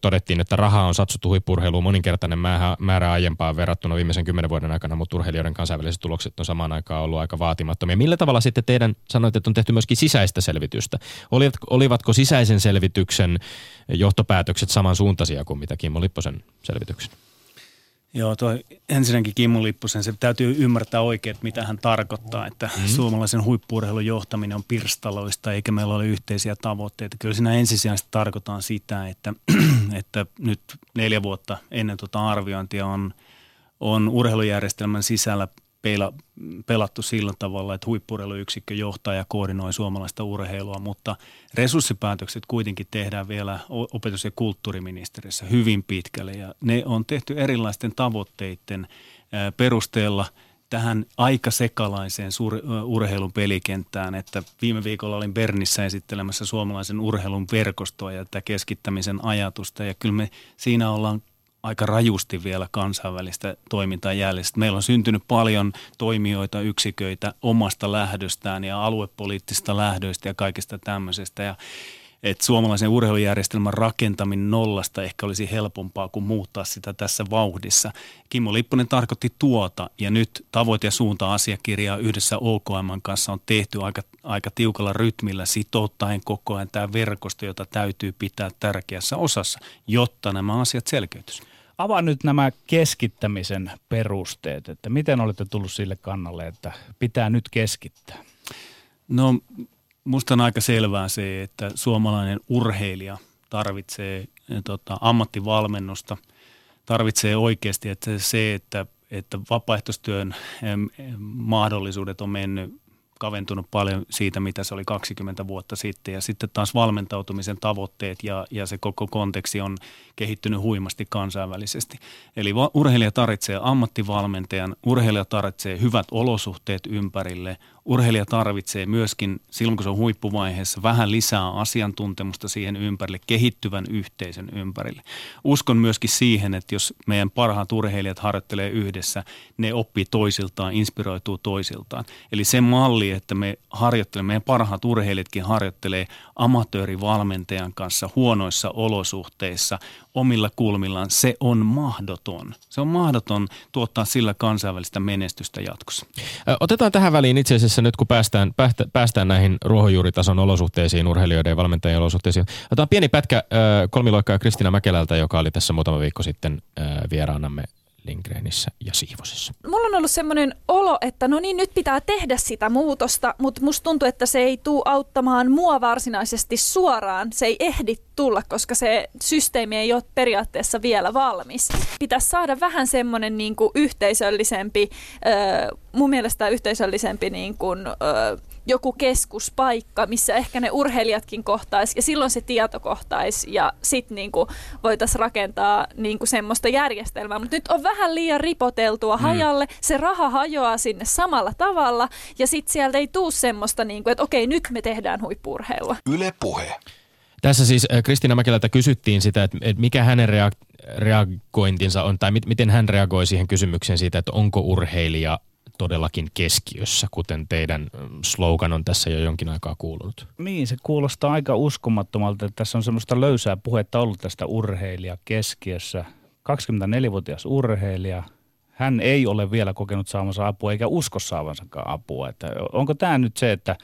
Todettiin, että rahaa on satsuttu huippu-urheiluun moninkertainen määrä aiempaan verrattuna viimeisen 10 vuoden aikana, mutta urheilijoiden kansainväliset tulokset on samaan aikaan ollut aika vaatimattomia. Millä tavalla sitten teidän, sanoitte, että on tehty myöskin sisäistä selvitystä? Olivatko sisäisen selvityksen johtopäätökset samansuuntaisia kuin mitä Kimmo Lipposen selvityksen? Joo, toi ensinnäkin Kimmo Lipposen, se täytyy ymmärtää oikein, mitä hän tarkoittaa, että suomalaisen huippu-urheilun johtaminen on pirstaloista, eikä meillä ole yhteisiä tavoitteita. Kyllä siinä ensisijaisesti tarkoitan sitä, että nyt 4 vuotta ennen tuota arviointia on urheilujärjestelmän sisällä pelattu sillä tavalla, että huippurheiluyksikkö johtaa ja koordinoi suomalaista urheilua, mutta resurssipäätökset kuitenkin tehdään vielä opetus- ja kulttuuriministeriössä hyvin pitkälle ja ne on tehty erilaisten tavoitteiden perusteella tähän aika sekalaiseen urheilun pelikenttään, että viime viikolla olin Bernissä esittelemässä suomalaisen urheilun verkostoa ja tätä keskittämisen ajatusta ja kyllä me siinä ollaan aika rajusti vielä kansainvälistä toimintaa jäljellä. Meillä on syntynyt paljon toimijoita, yksiköitä omasta lähdöstään ja aluepoliittisista lähdöistä ja kaikista tämmöisestä. Ja että suomalaisen urheilujärjestelmän rakentaminen nollasta ehkä olisi helpompaa kuin muuttaa sitä tässä vauhdissa. Kimmo Lipponen tarkoitti tuota ja nyt tavoite- ja suunta-asiakirjaa yhdessä OKM:n kanssa on tehty aika tiukalla rytmillä sitouttaen koko ajan tämä verkosto, jota täytyy pitää tärkeässä osassa, jotta nämä asiat selkeytyisivät. Avaa nyt nämä keskittämisen perusteet, että miten olette tullut sille kannalle, että pitää nyt keskittää? No musta on aika selvää se, että suomalainen urheilija tarvitsee ammattivalmennusta, tarvitsee oikeasti että se, että vapaaehtoistyön mahdollisuudet on kaventunut paljon siitä, mitä se oli 20 vuotta sitten ja sitten taas valmentautumisen tavoitteet ja se koko konteksti on kehittynyt huimasti kansainvälisesti. Eli urheilija tarvitsee ammattivalmentajan, urheilija tarvitsee hyvät olosuhteet ympärille, urheilija tarvitsee myöskin silloin, kun se on huippuvaiheessa, vähän lisää asiantuntemusta siihen ympärille, kehittyvän yhteisön ympärille. Uskon myöskin siihen, että jos meidän parhaat urheilijat harjoittelee yhdessä, ne oppii toisiltaan, inspiroituu toisiltaan. Eli se malli, että me harjoittelemme, meidän parhaat urheilijatkin harjoittelee amatöörivalmentajan kanssa huonoissa olosuhteissa, omilla kulmillaan, se on mahdoton. Se on mahdoton tuottaa sillä kansainvälistä menestystä jatkossa. Otetaan tähän väliin itse asiassa nyt, kun päästään näihin ruohonjuuritason olosuhteisiin, urheilijoiden ja valmentajien olosuhteisiin. Otetaan pieni pätkä kolmiloikkaa Kristiina Mäkelältä, joka oli tässä muutama viikko sitten vieraanamme Lindgrenissä ja Siivosissa. Mulla on ollut semmoinen olo, että no niin, nyt pitää tehdä sitä muutosta, mutta musta tuntuu, että se ei tule auttamaan mua varsinaisesti suoraan. Se ei ehdi tulla, koska se systeemi ei ole periaatteessa vielä valmis. Pitäisi saada vähän semmoinen niin kuin yhteisöllisempi, mun mielestä yhteisöllisempi niin kuin, joku keskuspaikka, missä ehkä ne urheilijatkin kohtais ja silloin se tieto kohtais ja sitten niinku voitaisiin rakentaa niinku semmoista järjestelmää. Mutta nyt on vähän liian ripoteltua hajalle, se raha hajoaa sinne samalla tavalla ja sitten sieltä ei tule semmoista, niinku, että okei, nyt me tehdään huippu-urheilua. Yle Puhe. Tässä siis Kristiina Mäkelältä kysyttiin sitä, että mikä hänen reagointinsa on tai miten hän reagoi siihen kysymykseen siitä, että onko urheilija todellakin keskiössä, kuten teidän slogan on tässä jo jonkin aikaa kuulunut. Niin, se kuulostaa aika uskomattomalta, että tässä on semmoista löysää puhetta ollut tästä urheilija keskiössä. 24-vuotias urheilija, hän ei ole vielä kokenut saavansa apua eikä usko saavansakaan apua. Että onko tämä nyt se, että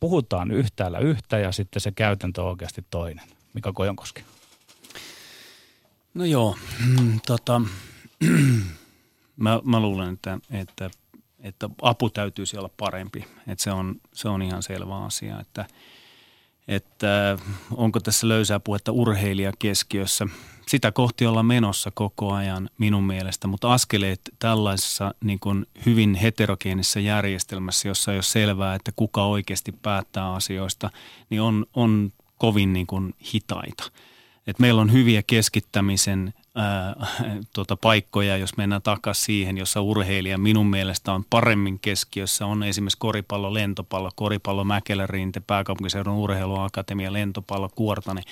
puhutaan yhtäällä yhtä ja sitten se käytäntö on oikeasti toinen? Mika Kojonkoski. No joo, Mä luulen, että apu täytyisi olla parempi, että se on ihan selvä asia, että onko tässä löysää puhetta urheilija keskiössä. Sitä kohti ollaan menossa koko ajan minun mielestä, mutta askeleet tällaisessa niin kuin hyvin heterogeenisessä järjestelmässä, jossa ei ole selvää, että kuka oikeasti päättää asioista, niin on kovin niin kuin hitaita. Et meillä on hyviä keskittämisen paikkoja, jos mennään takaisin siihen, jossa urheilija minun mielestä on paremmin keskiössä, on esimerkiksi koripallo, lentopallo, Mäkelän Rinte, pääkaupunkiseudun urheiluakatemia, lentopallo, Kuortane.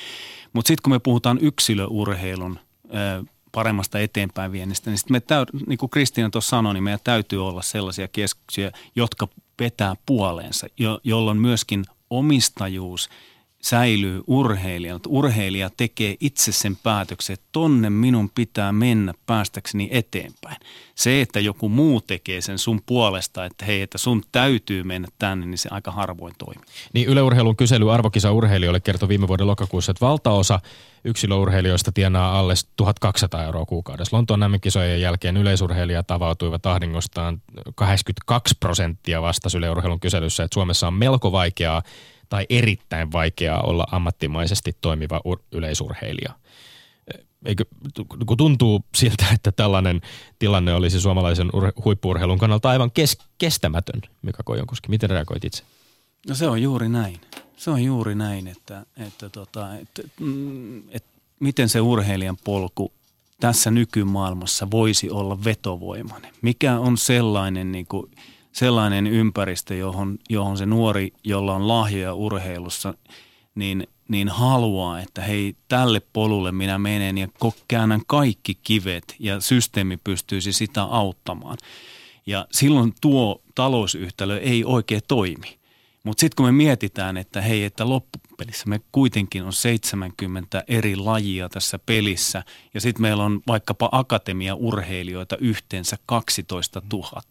Mutta sitten kun me puhutaan yksilöurheilun paremmasta eteenpäin viennistä, niin sitten niin kuin Kristiina tuossa sanoi, niin meidän täytyy olla sellaisia keskiöjä, jotka vetää puoleensa, jolloin myöskin omistajuus säilyy urheilijalta. Urheilija tekee itse sen päätöksen, että tonne minun pitää mennä päästäkseni eteenpäin. Se, että joku muu tekee sen sun puolesta, että hei, että sun täytyy mennä tänne, niin se aika harvoin toimii. Niin Yle Urheilun kysely arvokisaurheilijoille kertoi viime vuoden lokakuussa, että valtaosa yksilöurheilijoista tienaa alle 1 200 € kuukaudessa. Lontoon MM-kisojen jälkeen yleisurheilijat avautuivat ahdingostaan 82% vastasi Yle Urheilun kyselyssä, että Suomessa on melko vaikeaa tai erittäin vaikeaa olla ammattimaisesti toimiva yleisurheilija. Eikö, kun tuntuu siltä, että tällainen tilanne olisi suomalaisen huippu-urheilun kannalta aivan kestämätön, Mika Kojonkoski. Miten reagoit itse? No se on juuri näin. Se on juuri näin, että miten se urheilijan polku tässä nykymaailmassa voisi olla vetovoimainen. Mikä on sellainen, niin kuin, sellainen ympäristö, johon se nuori, jolla on lahjoja urheilussa, niin haluaa, että hei, tälle polulle minä menen ja käännän kaikki kivet ja systeemi pystyisi sitä auttamaan. Ja silloin tuo talousyhtälö ei oikein toimi. Mutta sitten kun me mietitään, että hei, että loppupelissä me kuitenkin on 70 eri lajia tässä pelissä ja sitten meillä on vaikkapa akatemiaurheilijoita yhteensä 12 000.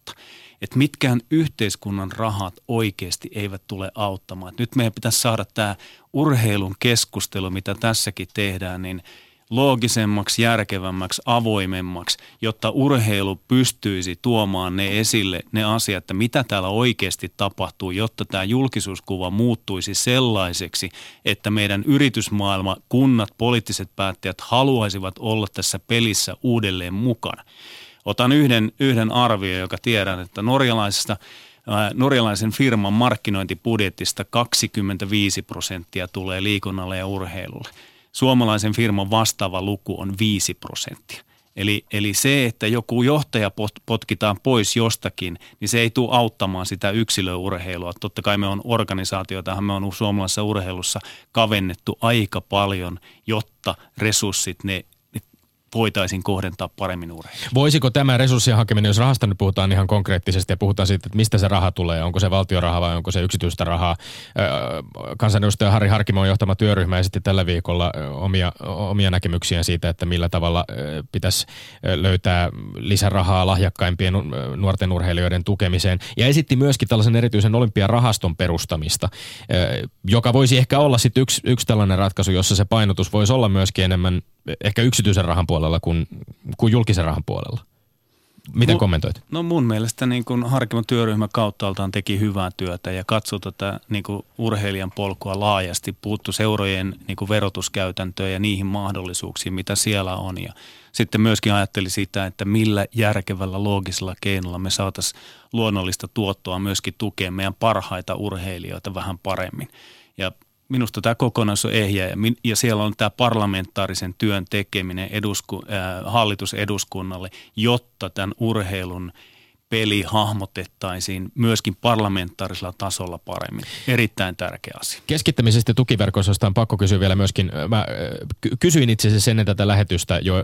Että mitkään yhteiskunnan rahat oikeasti eivät tule auttamaan. Et nyt meidän pitäisi saada tämä urheilun keskustelu, mitä tässäkin tehdään, niin loogisemmaksi, järkevämmäksi, avoimemmaksi, jotta urheilu pystyisi tuomaan ne esille, ne asiat, että mitä täällä oikeasti tapahtuu, jotta tämä julkisuuskuva muuttuisi sellaiseksi, että meidän yritysmaailma, kunnat, poliittiset päättäjät haluaisivat olla tässä pelissä uudelleen mukana. Otan yhden arvion, joka tiedän, että norjalaisen firman markkinointibudjetista 25% tulee liikunnalle ja urheilulle. Suomalaisen firman vastaava luku on 5%. Eli se, että joku johtaja potkitaan pois jostakin, niin se ei tule auttamaan sitä yksilöurheilua. Totta kai me on organisaatioita, me on suomalaisessa urheilussa kavennettu aika paljon, jotta resurssit ne voitaisiin kohdentaa paremmin urheiluun. Voisiko tämä resurssien hakeminen, jos rahasta nyt puhutaan ihan konkreettisesti ja puhutaan siitä, että mistä se raha tulee, onko se valtioraha vai onko se yksityistä rahaa. Kansanedustaja Harri Harkimo on johtama työryhmä esitti tällä viikolla omia näkemyksiä siitä, että millä tavalla pitäisi löytää lisärahaa lahjakkaimpien nuorten urheilijoiden tukemiseen. Ja esitti myöskin tällaisen erityisen olympiarahaston perustamista, joka voisi ehkä olla sitten yksi tällainen ratkaisu, jossa se painotus voisi olla myöskin enemmän ehkä yksityisen rahan puolella kuin julkisen rahan puolella. Miten kommentoit? No mun mielestä niin kun Harkimon työryhmä kauttaaltaan teki hyvää työtä ja katsoi tätä niin kun urheilijan polkua laajasti, puuttu seurojen niin kun verotuskäytäntöön ja niihin mahdollisuuksiin, mitä siellä on. Ja sitten myöskin ajatteli sitä, että millä järkevällä loogisella keinolla me saataisiin luonnollista tuottoa myöskin tukea meidän parhaita urheilijoita vähän paremmin. Ja minusta tämä kokonaisuus on ehjä ja siellä on tämä parlamentaarisen työn tekeminen hallituseduskunnalle, jotta tämän urheilun peli hahmotettaisiin myöskin parlamentaarisella tasolla paremmin. Erittäin tärkeä asia. Keskittämisestä tukiverkostosta on pakko kysyä vielä myöskin. Mä kysyin itse asiassa ennen tätä lähetystä jo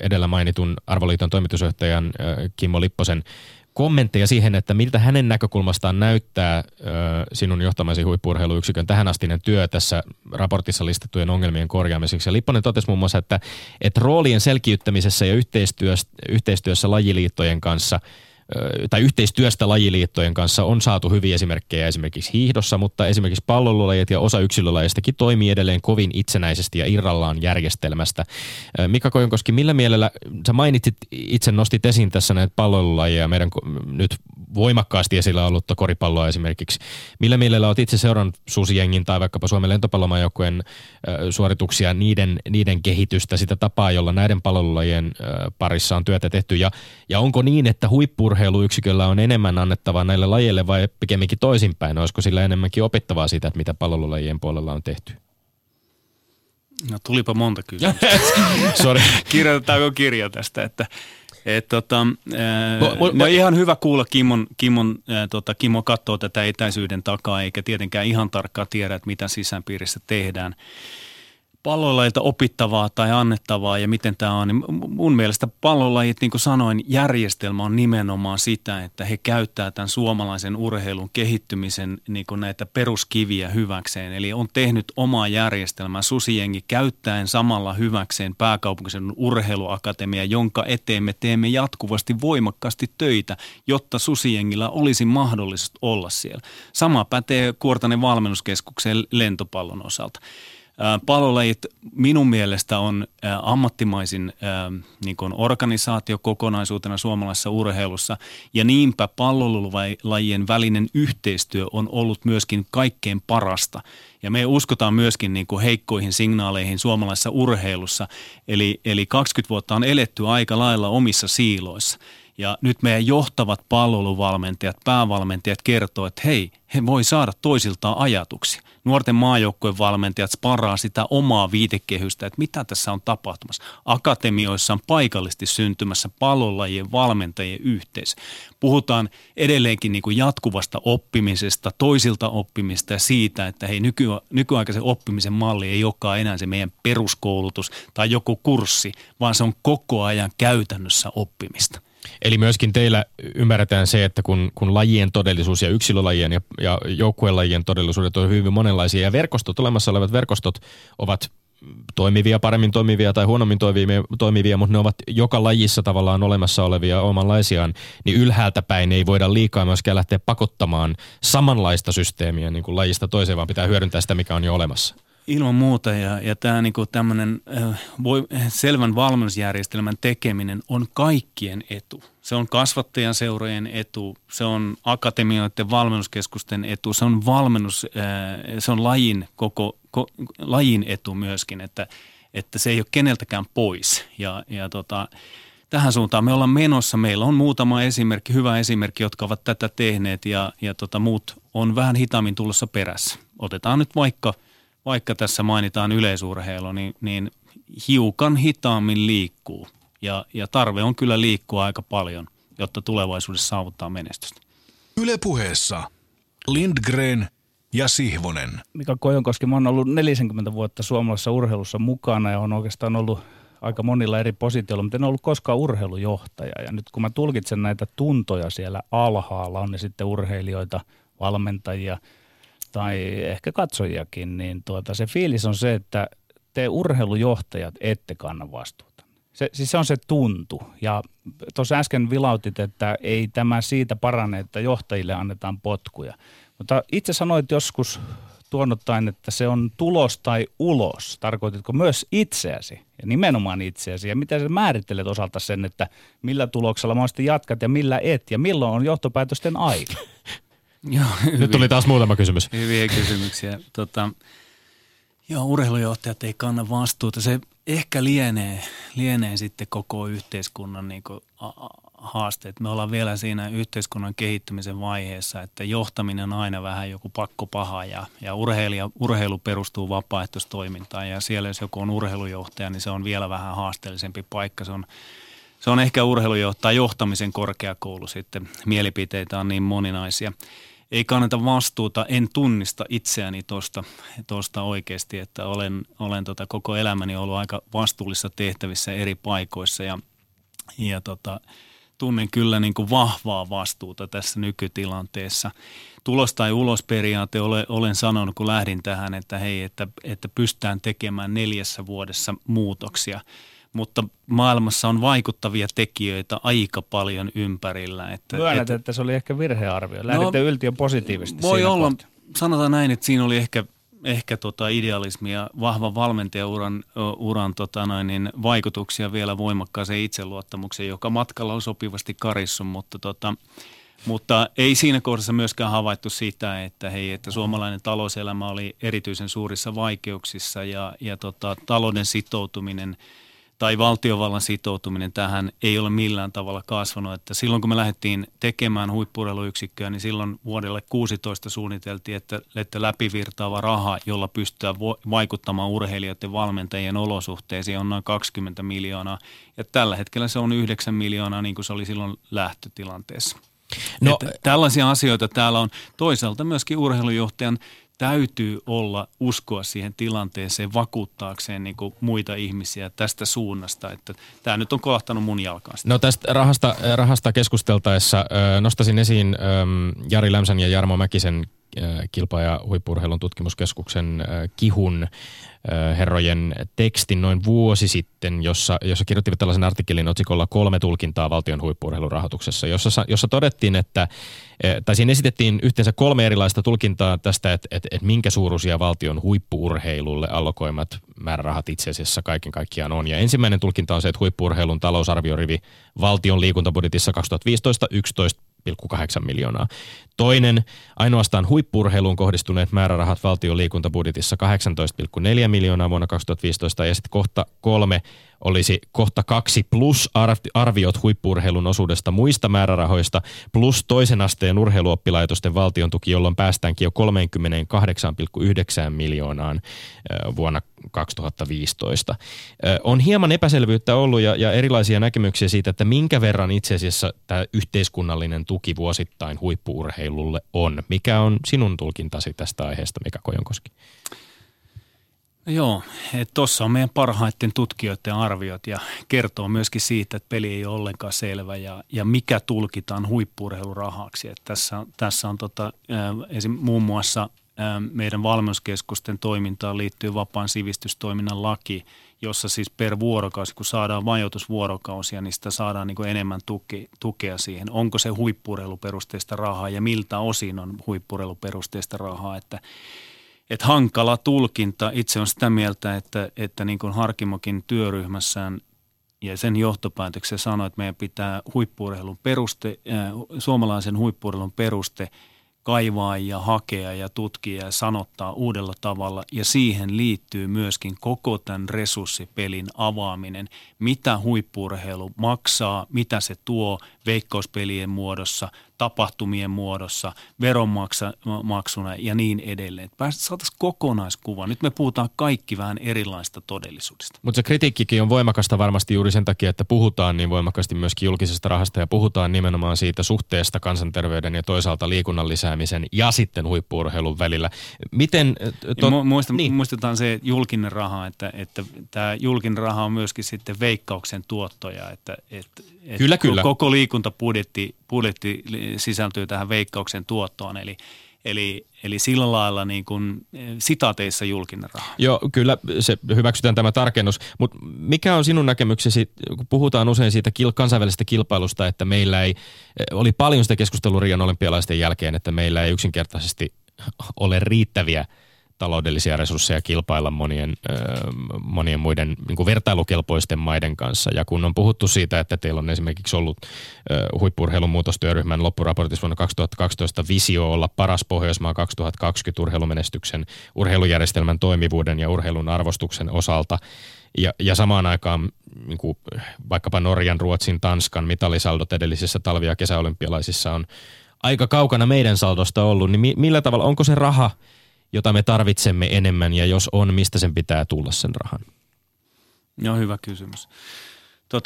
edellä mainitun Arvoliiton toimitusjohtajan Kimmo Lipposen kommentteja siihen, että miltä hänen näkökulmastaan näyttää sinun johtamasi huippu-urheiluyksikön tähänastinen työ tässä raportissa listattujen ongelmien korjaamiseksi. Ja Lipponen totesi muun muassa, että roolien selkiyttämisessä ja yhteistyöstä lajiliittojen kanssa on saatu hyviä esimerkkejä esimerkiksi hiihdossa, mutta esimerkiksi pallonluolajat ja osa yksilölajistakin toimii edelleen kovin itsenäisesti ja irrallaan järjestelmästä. Mika Kojonkoski, millä mielellä sä mainitsit, itse nostit esiin tässä näitä pallonluolajia, meidän nyt voimakkaasti esillä ollutta koripalloa esimerkiksi. Millä mielellä olet itse seurannut Susijengin tai vaikkapa Suomen lentopallomaajoukkueen suorituksia, niiden kehitystä, sitä tapaa, jolla näiden pallonluolajien parissa on työtä tehty ja onko niin, että urheiluyksiköllä on enemmän annettavaa näille lajeille vai pikemminkin toisinpäin? Olisiko sillä enemmänkin opittavaa siitä, että mitä palvelulajien puolella on tehty? No tulipa monta kysymystä. Sori. Kirjoitetaanko kirja tästä? Ihan hyvä kuulla Kimmo katsoo tätä etäisyyden takaa eikä tietenkään ihan tarkkaan tiedä, että mitä sisäpiirissä tehdään. Pallolajilta opittavaa tai annettavaa ja miten tämä on, niin mun mielestä pallolajit, niin kuin sanoin, järjestelmä on nimenomaan sitä, että he käyttää tämän suomalaisen urheilun kehittymisen niin kuin näitä peruskiviä hyväkseen. Eli on tehnyt omaa järjestelmää Susijengi käyttäen samalla hyväkseen pääkaupunkiseudun urheiluakatemia, jonka eteen me teemme jatkuvasti voimakkaasti töitä, jotta Susijengillä olisi mahdollisuus olla siellä. Sama pätee Kuortanen valmennuskeskuksen lentopallon osalta. Palolajit minun mielestä on ammattimaisin niin kuin organisaatio kokonaisuutena suomalaisessa urheilussa, ja niinpä pallolajien välinen yhteistyö on ollut myöskin kaikkein parasta. Ja me uskotaan myöskin niin kuin heikkoihin signaaleihin suomalaisessa urheilussa, eli 20 vuotta on eletty aika lailla omissa siiloissa. Ja nyt meidän johtavat palveluvalmentajat, päävalmentajat kertoo, että hei, he voi saada toisiltaan ajatuksia. Nuorten maajoukkojen valmentajat sparraa sitä omaa viitekehystä, että mitä tässä on tapahtumassa. Akatemioissa on paikallisesti syntymässä palvelulajien valmentajien yhteisö. Puhutaan edelleenkin niin kuin jatkuvasta oppimisesta, toisilta oppimista ja siitä, että hei, nykyaikaisen oppimisen malli ei olekaan enää se meidän peruskoulutus tai joku kurssi, vaan se on koko ajan käytännössä oppimista. Eli myöskin teillä ymmärretään se, että kun lajien todellisuus ja yksilölajien ja joukkuelajien todellisuudet on hyvin monenlaisia ja verkostot, olemassa olevat verkostot ovat toimivia, paremmin toimivia tai huonommin toimivia, mutta ne ovat joka lajissa tavallaan olemassa olevia omanlaisiaan, niin ylhäältä päin ei voida liikaa myöskään lähteä pakottamaan samanlaista systeemiä niin kuin lajista toiseen, vaan pitää hyödyntää sitä, mikä on jo olemassa. Ilman muuta, ja tämä niinku tämmöinen selvän valmennusjärjestelmän tekeminen on kaikkien etu. Se on kasvattajan seurojen etu, se on akatemioiden valmennuskeskusten etu, se on lajin lajin etu myöskin, että se ei ole keneltäkään pois. Tähän suuntaan me ollaan menossa. Meillä on muutama esimerkki, hyvä esimerkki, jotka ovat tätä tehneet, ja muut on vähän hitaammin tulossa perässä. Otetaan nyt vaikka tässä mainitaan yleisurheilu, niin hiukan hitaammin liikkuu ja tarve on kyllä liikkua aika paljon, jotta tulevaisuudessa saavuttaa menestystä. Yle Puheessa Lindgren ja Sihvonen. Mika Kojonkoski, mä oon ollut 40 vuotta suomalaisessa urheilussa mukana ja on oikeastaan ollut aika monilla eri positioilla, mutta en ollut koskaan urheilujohtaja. Ja nyt kun mä tulkitsen näitä tuntoja siellä alhaalla, on ne sitten urheilijoita, valmentajia tai ehkä katsojiakin, niin se fiilis on se, että te urheilujohtajat ette kanna vastuuta. Se on se tuntu. Ja tuossa äsken vilautit, että ei tämä siitä parane, että johtajille annetaan potkuja. Mutta itse sanoit joskus tuonnottain, että se on tulos tai ulos. Tarkoititko myös itseäsi ja nimenomaan itseäsi? Ja miten sä määrittelet osalta sen, että millä tuloksella mahdollisesti jatkat ja millä et? Ja milloin on johtopäätösten aika? Joo, nyt tuli taas muutama kysymys. Hyviä kysymyksiä. Urheilujohtajat ei kanna vastuuta. Se ehkä lienee sitten koko yhteiskunnan niin kuin haasteet. Me ollaan vielä siinä yhteiskunnan kehittymisen vaiheessa, että johtaminen on aina vähän joku pakkopaha ja urheilu perustuu vapaaehtoistoimintaan. Ja siellä jos joku on urheilujohtaja, niin se on vielä vähän haasteellisempi paikka. Se on ehkä urheilujohtaja johtamisen korkeakoulu sitten. Mielipiteitä on niin moninaisia. Ei kannata vastuuta, en tunnista itseäni tuosta oikeasti, että olen koko elämäni ollut aika vastuullisissa tehtävissä eri paikoissa ja tunnen kyllä niin kuin vahvaa vastuuta tässä nykytilanteessa. Tulos tai ulos periaate olen sanonut, kun lähdin tähän, että hei, että pystytään tekemään 4 vuodessa muutoksia. Mutta maailmassa on vaikuttavia tekijöitä aika paljon ympärillä. Myönnät, että se oli ehkä virhearvio. Lähditte yltiön positiivisesti. Voi olla, sanotaan näin, että siinä oli ehkä idealismi ja vahvan valmentajauran vaikutuksia vielä voimakkaaseen itseluottamukseen, joka matkalla on sopivasti karissut, mutta ei siinä kohdassa myöskään havaittu sitä, että hei, että suomalainen talouselämä oli erityisen suurissa vaikeuksissa ja talouden sitoutuminen tai valtiovallan sitoutuminen tähän ei ole millään tavalla kasvanut. Että silloin kun me lähdettiin tekemään huippu-urheiluyksikköä, niin silloin vuodelle 2016 suunniteltiin, että läpivirtaava raha, jolla pystytään vaikuttamaan urheilijoiden valmentajien olosuhteisiin, on noin 20 miljoonaa. Ja tällä hetkellä se on 9 miljoonaa, niin kuin se oli silloin lähtötilanteessa. No, tällaisia asioita täällä on. Toisaalta myöskin urheilujohtajan täytyy olla uskoa siihen tilanteeseen vakuuttaakseen niin kuin muita ihmisiä tästä suunnasta, että tämä nyt on kolahtanut mun jalkaan. No tästä rahasta keskusteltaessa nostaisin esiin Jari Lämsän ja Jarmo Mäkisen kilpa- ja huippu-urheilun tutkimuskeskuksen Kihun herrojen tekstin noin vuosi sitten, jossa kirjoittivat tällaisen artikkelin otsikolla 3 tulkintaa valtion huippu-urheilun rahoituksessa, jossa todettiin, että tai siinä esitettiin yhteensä 3 erilaista tulkintaa tästä, että minkä suuruisia valtion huippu-urheilulle allokoimat määrärahat itse asiassa kaiken kaikkiaan on. Ja ensimmäinen tulkinta on se, että huippu-urheilun talousarviorivi valtion liikuntabudjetissa 2015 11,8 miljoonaa. Toinen, ainoastaan huippu-urheiluun kohdistuneet määrärahat valtion liikuntabudjetissa 18,4 miljoonaa vuonna 2015. Ja sitten kohta 3 olisi kohta 2 plus arviot huippu-urheilun osuudesta muista määrärahoista plus toisen asteen urheiluoppilaitosten valtion tuki, jolloin päästäänkin jo 38,9 miljoonaan vuonna 2015. On hieman epäselvyyttä ollut ja erilaisia näkemyksiä siitä, että minkä verran itse asiassa tämä yhteiskunnallinen tuki vuosittain huippu-urheilulle on. Mikä on sinun tulkintasi tästä aiheesta, Mika Kojonkoski? Joo, tuossa on meidän parhaiten tutkijoiden arviot ja kertoo myöskin siitä, että peli ei ole ollenkaan selvä ja mikä tulkitaan huippu-urheilurahaksi. Että tässä on muun muassa meidän valmennuskeskusten toimintaan liittyy vapaan sivistystoiminnan laki, jossa siis per vuorokausi, kun saadaan majoitusvuorokausia, niin sitä saadaan niin kuin enemmän tukea siihen. Onko se huippu-urheiluperusteista rahaa ja miltä osin on huippu-urheiluperusteista rahaa, että hankala tulkinta. Itse on sitä mieltä, että niin kuin Harkimokin työryhmässään ja sen johtopäätöksessä sanoi, että meidän pitää suomalaisen huippu-urheilun peruste kaivaa ja hakea ja tutkia ja sanottaa uudella tavalla. Ja siihen liittyy myöskin koko tämän resurssipelin avaaminen. Mitä huippu-urheilu maksaa, mitä se tuo veikkauspelien muodossa, tapahtumien muodossa, veronmaksuna ja niin edelleen. Saataisiin kokonaiskuva. Nyt me puhutaan kaikki vähän erilaista todellisuudesta. Mutta se kritiikkikin on voimakasta varmasti juuri sen takia, että puhutaan niin voimakkaasti myöskin julkisesta rahasta ja puhutaan nimenomaan siitä suhteesta kansanterveyden ja toisaalta liikunnan lisäämisen ja sitten huippu-urheilun välillä. Miten muistetaan se julkinen raha, että tämä julkinen raha on myöskin sitten veikkauksen tuottoja, että kyllä. Koko liikuntabudjetti sisältyy tähän veikkauksen tuottoon, eli sillä lailla niin kuin sitaateissa julkinen raha. Joo, kyllä se hyväksytään tämä tarkennus, mutta mikä on sinun näkemyksesi, kun puhutaan usein siitä kansainvälisestä kilpailusta, että meillä oli paljon sitä keskustelua Rion olympialaisten jälkeen, että meillä ei yksinkertaisesti ole riittäviä taloudellisia resursseja kilpailla monien muiden niin kuin vertailukelpoisten maiden kanssa. Ja kun on puhuttu siitä, että teillä on esimerkiksi ollut huippu-urheilun muutostyöryhmän loppuraportissa vuonna 2012 visio olla paras Pohjoismaa 2020 urheilumenestyksen, urheilujärjestelmän toimivuuden ja urheilun arvostuksen osalta. Ja samaan aikaan niin kuin vaikkapa Norjan, Ruotsin, Tanskan mitalisaldot edellisissä talvi- ja kesäolympialaisissa on aika kaukana meidän saldosta ollut. Niin millä tavalla, onko se raha, jota me tarvitsemme enemmän, ja jos on, mistä sen pitää tulla sen rahan? Joo, hyvä kysymys.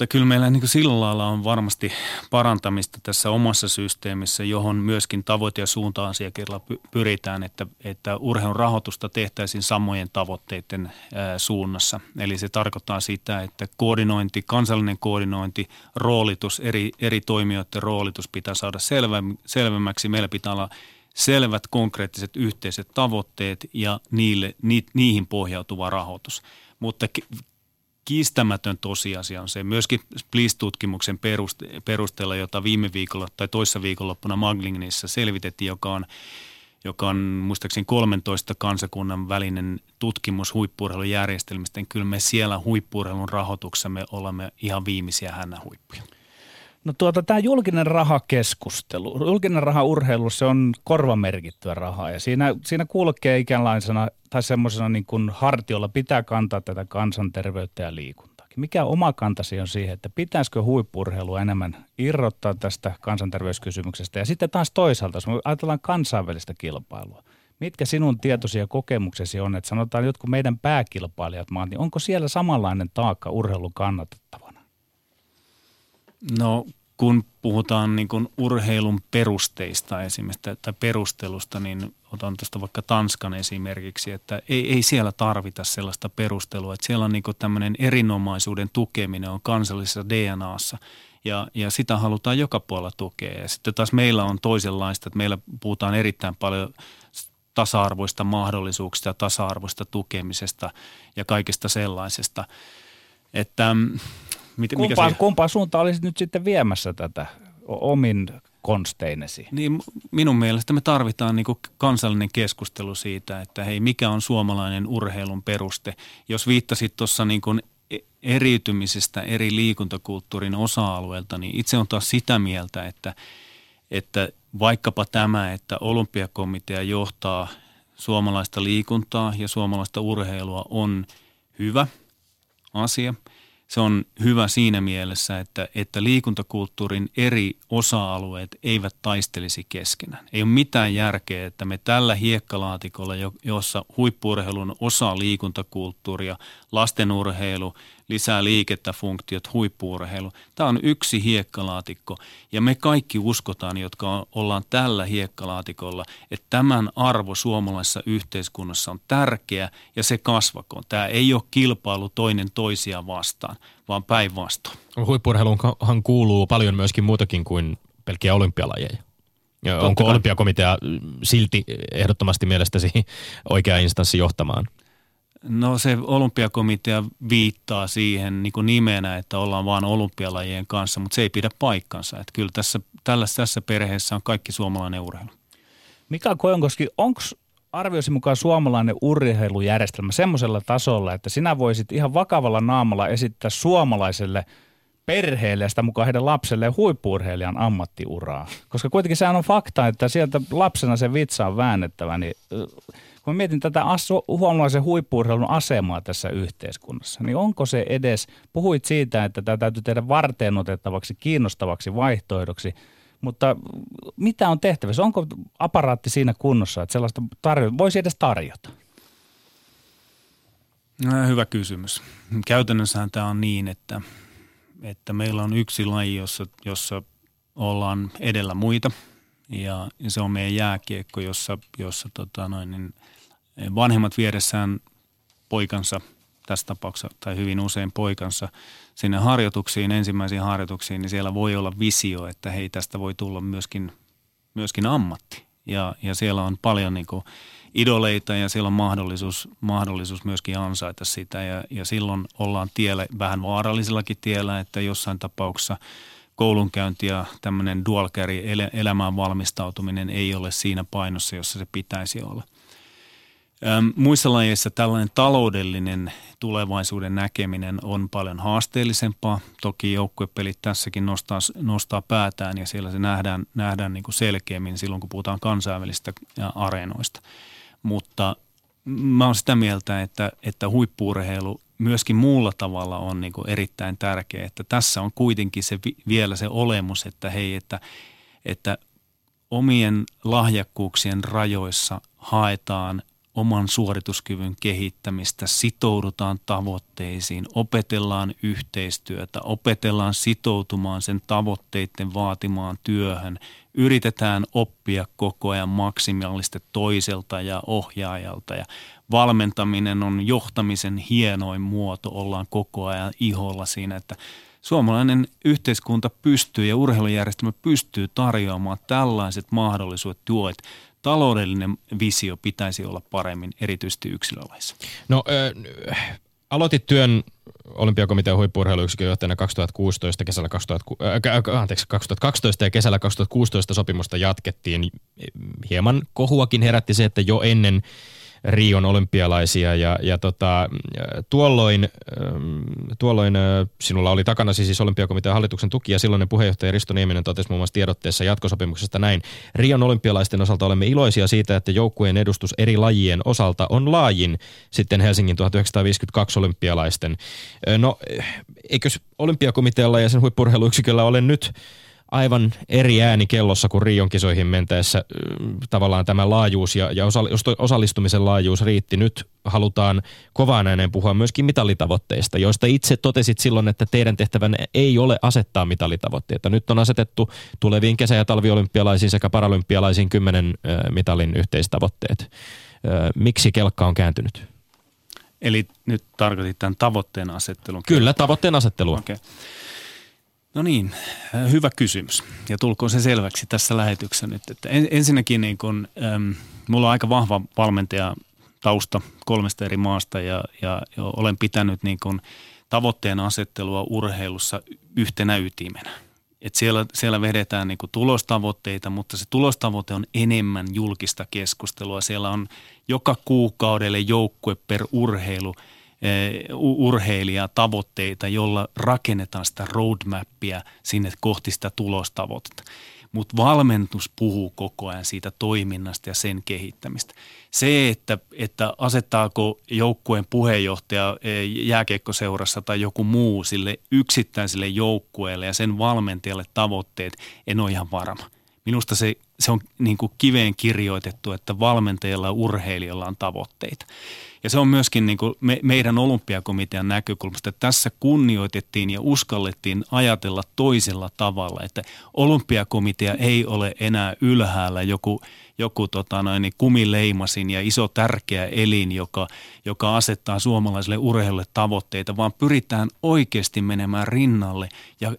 Kyllä meillä niin kuin sillä lailla on varmasti parantamista tässä omassa systeemissä, johon myöskin tavoite- ja suunta-asiakirjalla pyritään, että urheilun rahoitusta tehtäisiin samojen tavoitteiden suunnassa. Eli se tarkoittaa sitä, että koordinointi, kansallinen koordinointi, roolitus, eri toimijoiden roolitus pitää saada selvemmäksi. Meillä pitää olla selvät konkreettiset yhteiset tavoitteet ja niihin pohjautuva rahoitus. Mutta kiistämätön tosiasia on se, myöskin Spliss-tutkimuksen perusteella, jota viime viikolla tai toissa viikonloppuna Maglingenissa selvitettiin, joka on muistaakseni 13 kansakunnan välinen tutkimus huippu-urheilujärjestelmistä, niin kyllä me siellä huippu-urheilun rahoituksessa me olemme ihan viimeisiä hännänhuippuja. No tämä julkinen rahakeskustelu, julkinen raha urheilu, se on korvamerkittyä rahaa ja siinä kulkee ikäänlaisena tai semmoisena niin kuin hartiolla pitää kantaa tätä kansanterveyttä ja liikuntaakin. Mikä oma kantasi on siihen, että pitäisikö huippu-urheilua enemmän irrottaa tästä kansanterveyskysymyksestä ja sitten taas toisaalta, jos me ajatellaan kansainvälistä kilpailua. Mitkä sinun tietoisia kokemuksesi on, että sanotaan jotkut meidän pääkilpailijat maat, niin onko siellä samanlainen taakka urheilun kannatettavana? No kun puhutaan niin kuin urheilun perusteista esimerkiksi tai perustelusta, niin otan tästä vaikka Tanskan esimerkiksi, että ei siellä tarvita sellaista perustelua. Että siellä on niin kuin tämmöinen erinomaisuuden tukeminen on kansallisessa DNAssa ja sitä halutaan joka puolella tukea. Ja sitten taas meillä on toisenlaista, että meillä puhutaan erittäin paljon tasa-arvoista mahdollisuuksista, tasa-arvoista tukemisesta ja kaikesta sellaisesta. Että, kumpaan suuntaan olisit nyt sitten viemässä tätä omin konsteinesi? Niin, minun mielestä me tarvitaan niin kuin kansallinen keskustelu siitä, että hei, mikä on suomalainen urheilun peruste. Jos viittasit tuossa niin kuin eriytymisestä eri liikuntakulttuurin osa-alueelta, niin itse on taas sitä mieltä, että vaikkapa tämä, että olympiakomitea johtaa suomalaista liikuntaa ja suomalaista urheilua on hyvä asia. Se on hyvä siinä mielessä, että liikuntakulttuurin eri osa-alueet eivät taistelisi keskenään. Ei ole mitään järkeä, että me tällä hiekkalaatikolla, jossa huippu-urheilun osa liikuntakulttuuria, lastenurheilu, lisää liikettä, funktiot, huippu-urheilu. Tämä on yksi hiekkalaatikko ja me kaikki uskotaan, jotka ollaan tällä hiekkalaatikolla, että tämän arvo suomalaisessa yhteiskunnassa on tärkeä ja se kasvakoon. Tämä ei ole kilpailu toinen toisia vastaan, vaan päinvastoin. Huippu-urheiluunhan kuuluu paljon myöskin muutakin kuin pelkkiä olympialajeja. Onko olympiakomitea silti ehdottomasti mielestäsi oikea instanssi johtamaan? No se olympiakomitea viittaa siihen niin kuin nimenä, että ollaan vaan olympialajien kanssa, mutta se ei pidä paikkansa. Että kyllä tässä perheessä on kaikki suomalainen urheilu. Mika Kojonkoski, onko arvioisi mukaan suomalainen urheilujärjestelmä semmoisella tasolla, että sinä voisit ihan vakavalla naamalla esittää suomalaiselle perheelle ja sitä mukaan heidän lapselleen huippu-urheilijan ammattiuraa? Koska kuitenkin sehän on fakta, että sieltä lapsena se vitsa on väännettävä, niin kun mietin tätä suomalaisen huippu-urheilun asemaa tässä yhteiskunnassa, niin onko se edes, puhuit siitä, että tämä täytyy tehdä varteenotettavaksi, kiinnostavaksi vaihtoehdoksi, mutta mitä on tehtävissä? Onko aparaatti siinä kunnossa, että sellaista voisi edes tarjota? Hyvä kysymys. Käytännössähän tämä on niin, että meillä on yksi laji, jossa ollaan edellä muita. Ja se on meidän jääkiekko, jossa vanhemmat viedessään poikansa, tässä tapauksessa tai hyvin usein poikansa, sinne harjoituksiin, ensimmäisiin harjoituksiin, niin siellä voi olla visio, että hei, tästä voi tulla myöskin ammatti. Ja siellä on paljon niin kuin idoleita ja siellä on mahdollisuus myöskin ansaita sitä. Ja silloin ollaan tiellä, vähän vaarallisellakin tiellä, että jossain tapauksessa koulunkäynti ja tämmöinen dualkäri elämään valmistautuminen ei ole siinä painossa, jossa se pitäisi olla. Muissa lajeissa tällainen taloudellinen tulevaisuuden näkeminen on paljon haasteellisempaa. Toki joukkuepelit tässäkin nostaa päätään ja siellä se nähdään niin kuin selkeämmin silloin, kun puhutaan kansainvälisistä areenoista. Mutta mä oon sitä mieltä, että huippu-urheilu myöskin muulla tavalla on niin kuin erittäin tärkeää, että tässä on kuitenkin se vielä se olemus, että hei, että omien lahjakkuuksien rajoissa haetaan oman suorituskyvyn kehittämistä, sitoudutaan tavoitteisiin, opetellaan yhteistyötä, opetellaan sitoutumaan sen tavoitteiden vaatimaan työhön, yritetään oppia koko ajan maksimaalisesti toiselta ja ohjaajalta ja valmentaminen on johtamisen hienoin muoto, ollaan koko ajan iholla siinä, että suomalainen yhteiskunta pystyy ja urheilujärjestelmä pystyy tarjoamaan tällaiset mahdollisuudet tuot. Taloudellinen visio pitäisi olla paremmin, erityisesti yksilölajissa. No, aloitit työn olympiakomitean huippu-urheiluyksikön johtajana 2016, kesällä 2012 ja kesällä 2016 sopimusta jatkettiin. Hieman kohuakin herätti se, että jo ennen Rion olympialaisia ja tuolloin sinulla oli takana siis olympiakomitean hallituksen tuki ja silloinen puheenjohtaja Risto Nieminen totesi muun muassa tiedotteessa jatkosopimuksesta näin. Rion olympialaisten osalta olemme iloisia siitä, että joukkueen edustus eri lajien osalta on laajin sitten Helsingin 1952 olympialaisten. No eikös olympiakomitealla ja sen huippu-urheiluyksiköllä ole nyt aivan eri ääni kellossa kuin Rion kisoihin mentäessä tavallaan tämä laajuus ja osallistumisen laajuus riitti. Nyt halutaan kovaan ääneen puhua myöskin mitalitavoitteista, joista itse totesit silloin, että teidän tehtävänne ei ole asettaa mitalitavoitteita. Nyt on asetettu tuleviin kesä- ja talviolympialaisiin sekä paralympialaisiin 10 mitalin yhteistavoitteet. Miksi kelkka on kääntynyt? Eli nyt tarkoitit tämän tavoitteen asettelun. Kyllä, tavoitteen asettelua. Okei. No niin, hyvä kysymys. Ja tulkoon se selväksi tässä lähetyksessä nyt. Että ensinnäkin niin kun, mulla on aika vahva valmentajatausta kolmesta eri maasta ja olen pitänyt niin kun tavoitteen asettelua urheilussa yhtenä ytimenä. Et siellä vedetään niin kun tulostavoitteita, mutta se tulostavoite on enemmän julkista keskustelua. Siellä on joka kuukaudelle joukkue per urheilu. Urheilijatavoitteita, jolla rakennetaan sitä roadmappia sinne kohti sitä tulostavoitetta. Mutta valmennus puhuu koko ajan siitä toiminnasta ja sen kehittämistä. Se, että asettaako joukkueen puheenjohtaja jääkiekkoseurassa tai joku muu sille yksittäiselle joukkueelle ja sen valmentajalle tavoitteet, en ole ihan varma. Minusta se on niin kuin kiveen kirjoitettu, että valmentajilla ja urheilijoilla on tavoitteita. Ja se on myöskin niin kuin meidän olympiakomitean näkökulmasta, että tässä kunnioitettiin ja uskallettiin ajatella toisella tavalla, että olympiakomitea ei ole enää ylhäällä joku kumileimasin ja iso tärkeä elin, joka asettaa suomalaiselle urheilulle tavoitteita, vaan pyritään oikeasti menemään rinnalle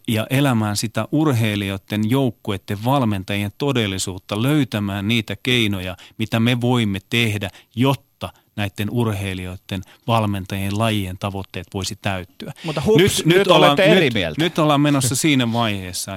ja elämään sitä urheilijoiden, joukkueiden, valmentajien todellisuutta, löytämään niitä keinoja, mitä me voimme tehdä, jotta näiden urheilijoiden, valmentajien, lajien tavoitteet voisi täyttyä. Mutta hups, nyt olette eri mieltä. Nyt ollaan menossa siinä vaiheessa,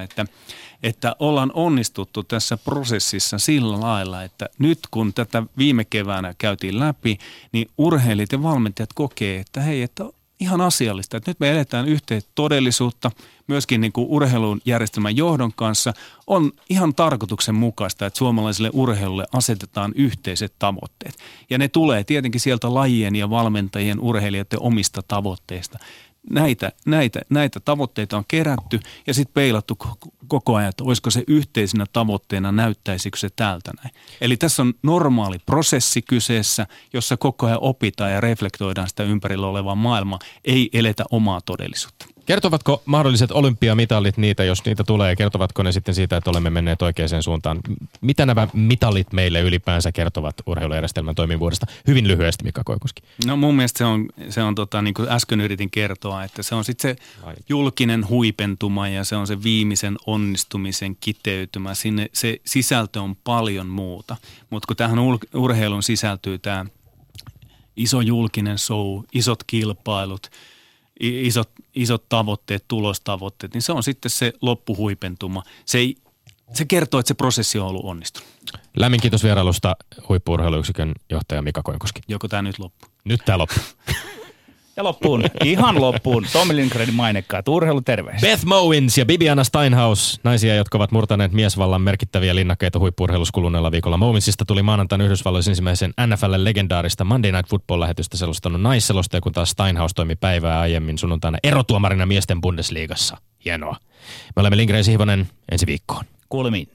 että ollaan onnistuttu tässä prosessissa sillä lailla, että nyt kun tätä viime keväänä käytiin läpi, niin urheilijat ja valmentajat kokee, että hei, että on ihan asiallista, että nyt me eletään yhteen todellisuutta, myöskin niin kuin urheilun järjestelmän johdon kanssa on ihan tarkoituksenmukaista, että suomalaiselle urheilulle asetetaan yhteiset tavoitteet. Ja ne tulee tietenkin sieltä lajien ja valmentajien, urheilijoiden omista tavoitteista. Näitä tavoitteita on kerätty ja sitten peilattu koko ajan, että olisiko se yhteisenä tavoitteena, näyttäisikö se täältä näin. Eli tässä on normaali prosessi kyseessä, jossa koko ajan opitaan ja reflektoidaan sitä ympärillä olevaa maailmaa, ei eletä omaa todellisuutta. Kertovatko mahdolliset olympiamitalit niitä, jos niitä tulee? Kertovatko ne sitten siitä, että olemme menneet oikeaan suuntaan? Mitä nämä mitalit meille ylipäänsä kertovat urheilujärjestelmän toimivuudesta? Hyvin lyhyesti, Mika Kojonkoski. No mun mielestä se on niin kuin äsken yritin kertoa, että se on sitten se julkinen huipentuma ja se on se viimeisen onnistumisen kiteytymä. Sinne se sisältö on paljon muuta, mutta kun tähän urheiluun sisältyy tämä iso julkinen show, isot kilpailut, isot tavoitteet, tulostavoitteet, niin se on sitten se loppuhuipentuma. Se kertoo, että se prosessi on ollut onnistunut. Lämmin kiitos vierailusta huippu-urheiluyksikön johtaja Mika Kojonkoski. Joko tämä nyt loppu? Nyt tämä loppu. Ja loppuun, ihan loppuun, Tommi Lindgrenin mainekkaat urheiluterveiset. Beth Mowins ja Bibiana Steinhaus, naisia, jotka ovat murtaneet miesvallan merkittäviä linnakkeita huippu-urheilussa kuluneella viikolla. Mowinsista tuli maanantain Yhdysvalloissa ensimmäisen NFL-legendaarista Monday Night Football-lähetystä selostanut naisselostaja, kun taas Steinhaus toimi päivää aiemmin sunnuntaina erotuomarina miesten Bundesliigassa. Hienoa. Me olemme Lindgren Sihvonen, ensi viikkoon. Kuulemiin.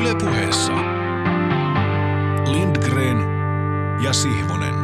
Yle Puheessa Lindgren ja Sihvonen.